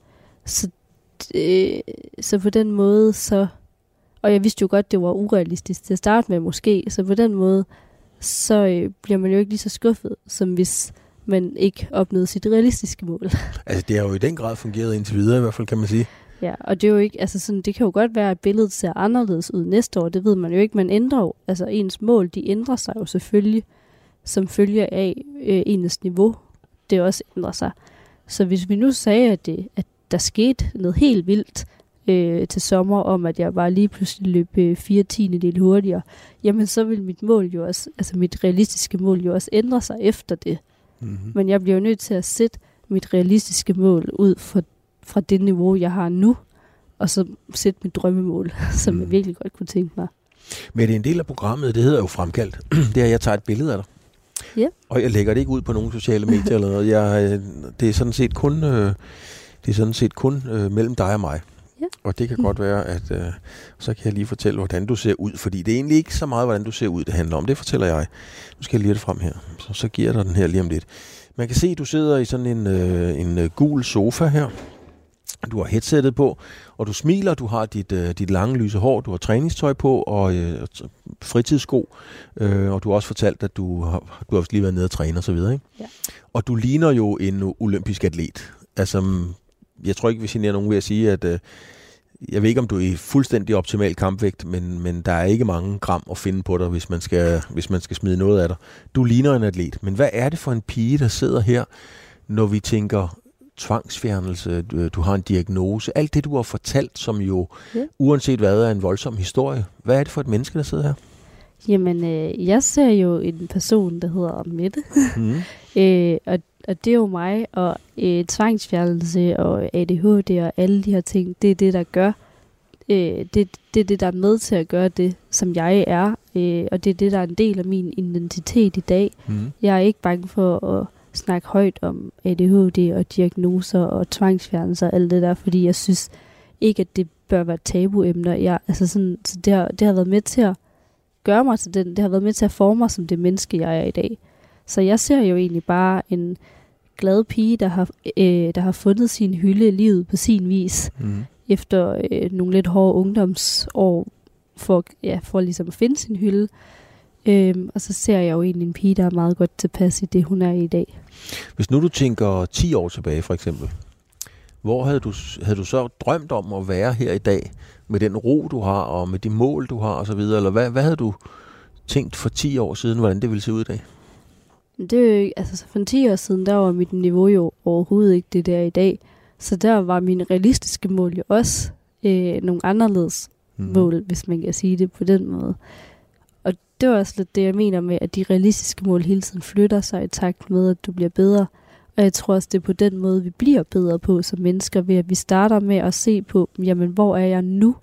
Så på den måde så... Og jeg vidste jo godt, det var urealistisk til at starte med måske, så på den måde, så bliver man jo ikke lige så skuffet, som hvis man ikke opnåede sit realistiske mål. Altså det har jo i den grad fungeret indtil videre i hvert fald, kan man sige. Ja, og det er jo ikke, altså sådan, det kan jo godt være, at billedet ser anderledes ud næste år, det ved man jo ikke, man ændrer jo, altså ens mål, de ændrer sig jo selvfølgelig, som følge af ens niveau, det også ændrer sig. Så hvis vi nu sagde, at der skete noget helt vildt til sommer, om at jeg bare lige pludselig løb 4/10 hurtigere, jamen så vil mit mål jo også, altså mit realistiske mål jo også ændre sig efter det. Mm-hmm. Men jeg bliver jo nødt til at sætte mit realistiske mål ud fra det niveau, jeg har nu, og så sætte mit drømmemål, som jeg virkelig godt kunne tænke mig. Men det er en del af programmet, det hedder jo Fremkaldt. Det er, at jeg tager et billede af dig. Yeah. Og jeg lægger det ikke ud på nogen sociale medier eller noget. Det er sådan set kun, mellem dig og mig. Yeah. Og det kan godt være, at så kan jeg lige fortælle, hvordan du ser ud, fordi det er egentlig ikke så meget, hvordan du ser ud, det handler om. Det fortæller jeg. Nu skal jeg lige have det frem her. Så giver jeg dig den her lige om lidt. Man kan se, at du sidder i sådan en gul sofa her. Du har headsettet på, og du smiler, du har dit lange lyse hår, du har træningstøj på og fritidssko, og du har også fortalt, at du har lige været nede og træne og så videre, ikke? Ja. Og du ligner jo en olympisk atlet. Altså, jeg tror ikke, vi generer nogen ved at sige, at jeg ved ikke, om du er i fuldstændig optimal kampvægt, men der er ikke mange gram at finde på dig, hvis man skal smide noget af dig. Du ligner en atlet, men hvad er det for en pige, der sidder her, når vi tænker... tvangsfjernelse, du har en diagnose, alt det, du har fortalt, som jo uanset hvad er en voldsom historie. Hvad er det for et menneske, der sidder her? Jamen, jeg ser jo en person, der hedder Mette, og det er jo mig, og tvangsfjernelse og ADHD og alle de her ting, det er det, der gør, det er det, der er med til at gøre det, som jeg er, og det er det, der er en del af min identitet i dag. Mm. Jeg er ikke bange for at snakke højt om ADHD og diagnoser og tvangsfjernelser og alt det der, fordi jeg synes ikke, at det bør være tabuemner. Det har været med til at gøre mig til den, det har været med til at forme mig som det menneske, jeg er i dag. Så jeg ser jo egentlig bare en glad pige, der har fundet sin hylde i livet på sin vis, efter nogle lidt hårde ungdomsår, for ligesom at finde sin hylde. Og så ser jeg jo egentlig en pige, der er meget godt tilpas i det, hun er i dag. Hvis nu du tænker 10 år tilbage for eksempel, Hvor havde du så drømt om at være her i dag med den ro, du har, og med de mål, du har osv.? Eller hvad havde du tænkt for 10 år siden, hvordan det ville se ud i dag? Det, altså for 10 år siden, der var mit niveau jo overhovedet ikke det der i dag. Så der var mine realistiske mål jo også nogle anderledes mål, hvis man kan sige det på den måde. Og det var også lidt det, jeg mener med, at de realistiske mål hele tiden flytter sig i takt med, at du bliver bedre. Og jeg tror også, det er på den måde, vi bliver bedre på som mennesker, ved at vi starter med at se på, jamen, hvor er jeg nu?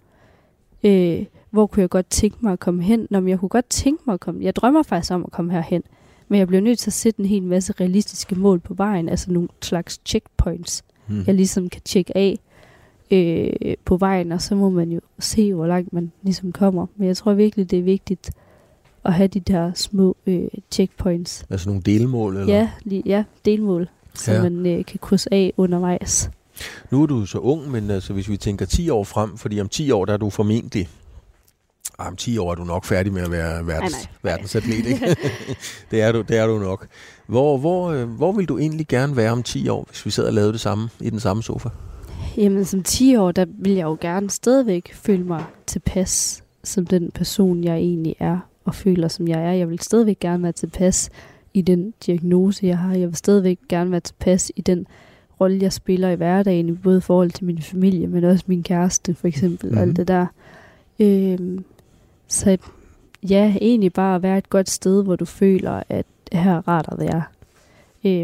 Hvor kunne jeg godt tænke mig at komme hen? Nå, men jeg kunne godt tænke mig at komme... Jeg drømmer faktisk om at komme herhen, men jeg bliver nødt til at sætte en hel masse realistiske mål på vejen, altså nogle slags checkpoints, jeg ligesom kan tjekke af på vejen, og så må man jo se, hvor langt man ligesom kommer. Men jeg tror virkelig, det er vigtigt at have de der små checkpoints. Altså nogle delmål? Eller? Ja, delmål, som man kan krydse af undervejs. Nu er du så ung, men altså, hvis vi tænker 10 år frem, fordi om 10 år, der er du formentlig... Om 10 år er du nok færdig med at være verdensatlet, ikke? det er du nok. Hvor vil du egentlig gerne være om 10 år, hvis vi sidder og lavede det samme i den samme sofa? Jamen, som 10 år, der vil jeg jo gerne stadigvæk føle mig tilpas som den person, jeg egentlig er, og føler, som jeg er. Jeg vil stadigvæk gerne være tilpas i den diagnose, jeg har. Jeg vil stadigvæk gerne være tilpas i den rolle, jeg spiller i hverdagen, både i forhold til min familie, men også min kæreste, for eksempel, og alt det der. Så ja, egentlig bare at være et godt sted, hvor du føler, at det her er rart at være.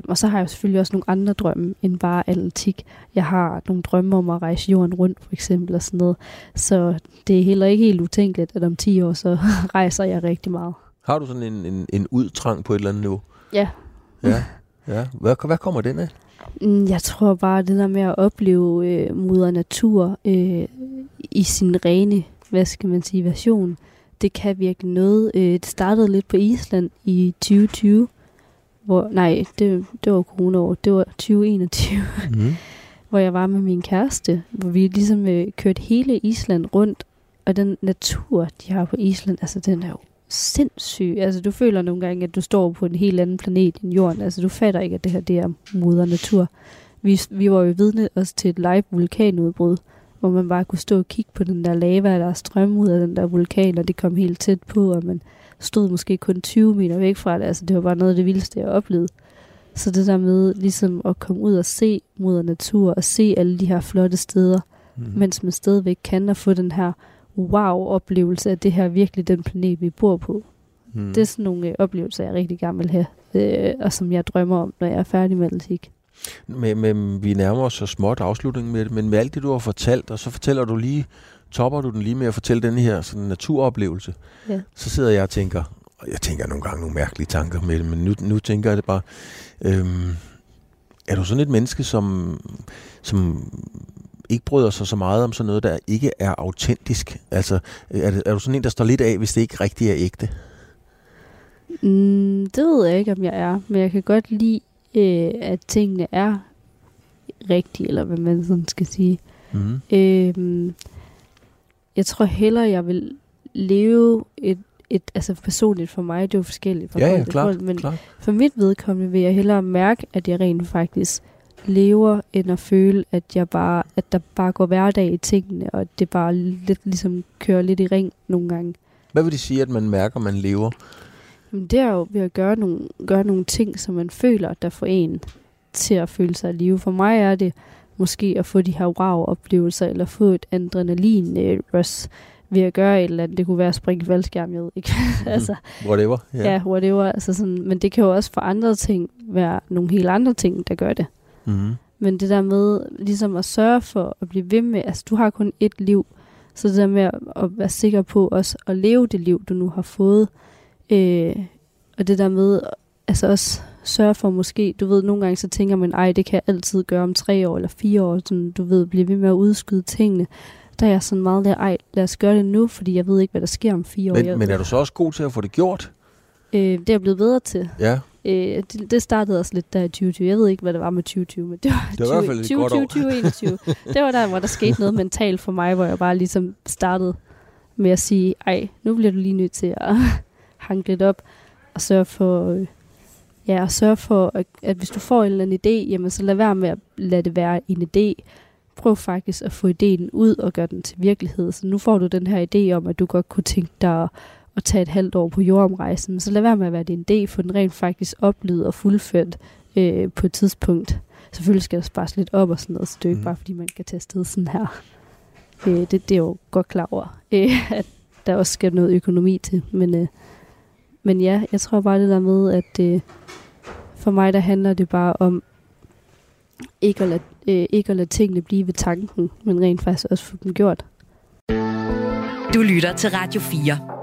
Og så har jeg selvfølgelig også nogle andre drømme, end bare atletik. Jeg har nogle drømme om at rejse jorden rundt, for eksempel, og sådan noget. Så det er heller ikke helt utænkeligt, at om 10 år, så rejser jeg rigtig meget. Har du sådan en udtrang på et eller andet niveau? Ja. Hvad kommer den af? Jeg tror bare, det der med at opleve moder natur i sin rene, hvad skal man sige, version, det kan virkelig noget. Det startede lidt på Island i 2020, det var coronaåret, det var 2021, hvor jeg var med min kæreste, hvor vi ligesom kørte hele Island rundt, og den natur, de har på Island, altså den er jo sindssyg. Altså du føler nogle gange, at du står på en helt anden planet end jorden, altså du fatter ikke, at det her, det er moder natur. Vi var jo vidne også til et live vulkanudbrud, hvor man bare kunne stå og kigge på den der lava, der strøm ud af den der vulkan, og det kom helt tæt på, og man stod måske kun 20 meter væk fra det. Altså, det var bare noget af det vildeste, jeg oplevede. Så det der med ligesom at komme ud og se moder natur, og se alle de her flotte steder, mens man stadigvæk kan, og få den her wow-oplevelse af det her virkelig den planet, vi bor på. Det er sådan nogle oplevelser, jeg rigtig gerne vil have, og som jeg drømmer om, når jeg er færdig med atletik. Men vi nærmer os så småt afslutningen med det, men med alt det, du har fortalt, og så topper du den lige med at fortælle den her sådan naturoplevelse, så sidder jeg og tænker, og jeg tænker nogle gange nogle mærkelige tanker med det, men nu tænker jeg det bare, er du sådan et menneske, som ikke bryder sig så meget om sådan noget, der ikke er autentisk? Altså, er du sådan en, der står lidt af, hvis det ikke rigtig er ægte? Det ved jeg ikke, om jeg er, men jeg kan godt lide, at tingene er rigtige, eller hvad man sådan skal sige. Jeg tror hellere, jeg vil leve et altså personligt for mig, det er jo forskelligt for klart. For mit vedkommende vil jeg hellere mærke, at jeg rent faktisk lever, end at føle, at der bare går hverdag i tingene, og det bare lidt ligesom kører lidt i ring nogle gange. Hvad vil det sige, at man mærker, at man lever? Jamen, det er jo ved at gøre nogle ting, som man føler, der får en til at føle sig i live. For mig er det måske at få de her wow-oplevelser, eller få et adrenalin-rush ved at gøre et eller andet. Det kunne være at springe faldskærm, jeg ved ikke. Altså, whatever. Yeah. Ja, whatever. Altså sådan, men det kan jo også for andre ting være nogle helt andre ting, der gør det. Men det der med ligesom at sørge for at blive ved med, altså du har kun ét liv, så det der med at være sikker på også at leve det liv, du nu har fået, og det der med altså også sørge for måske, du ved, nogle gange så tænker man, ej, det kan jeg altid gøre om 3 år eller 4 år, sådan, du ved, blive ved med at udskyde tingene. Der er jeg sådan meget der, ej, lad os gøre det nu, fordi jeg ved ikke, hvad der sker om 4 år. Men er du så også god til at få det gjort? Det er jeg blevet bedre til. Ja. Det startede også lidt der i 2020. Jeg ved ikke, hvad det var med 2020, men det var 2021. Det var der, hvor der skete noget mentalt for mig, hvor jeg bare ligesom startede med at sige, ej, nu bliver du lige nødt til at... hanke lidt op, og sørge for at hvis du får en eller anden idé, jamen så lad være med at lade det være en idé, prøv faktisk at få idéen ud og gøre den til virkelighed. Så nu får du den her idé om, at du godt kunne tænke dig at tage et halvt år på jordomrejsen. Så lad være med at være din idé, for den rent faktisk oplevet og fuldført på et tidspunkt. Selvfølgelig skal der spares lidt op og sådan noget, så det er jo ikke bare, fordi man kan tage sted sådan her. Det er jo godt klar over, at der også skal noget økonomi til. Men ja, jeg tror bare det der med, at for mig der handler det bare om ikke at lade tingene blive ved tanken, men rent faktisk også få dem gjort. Du lytter til Radio 4.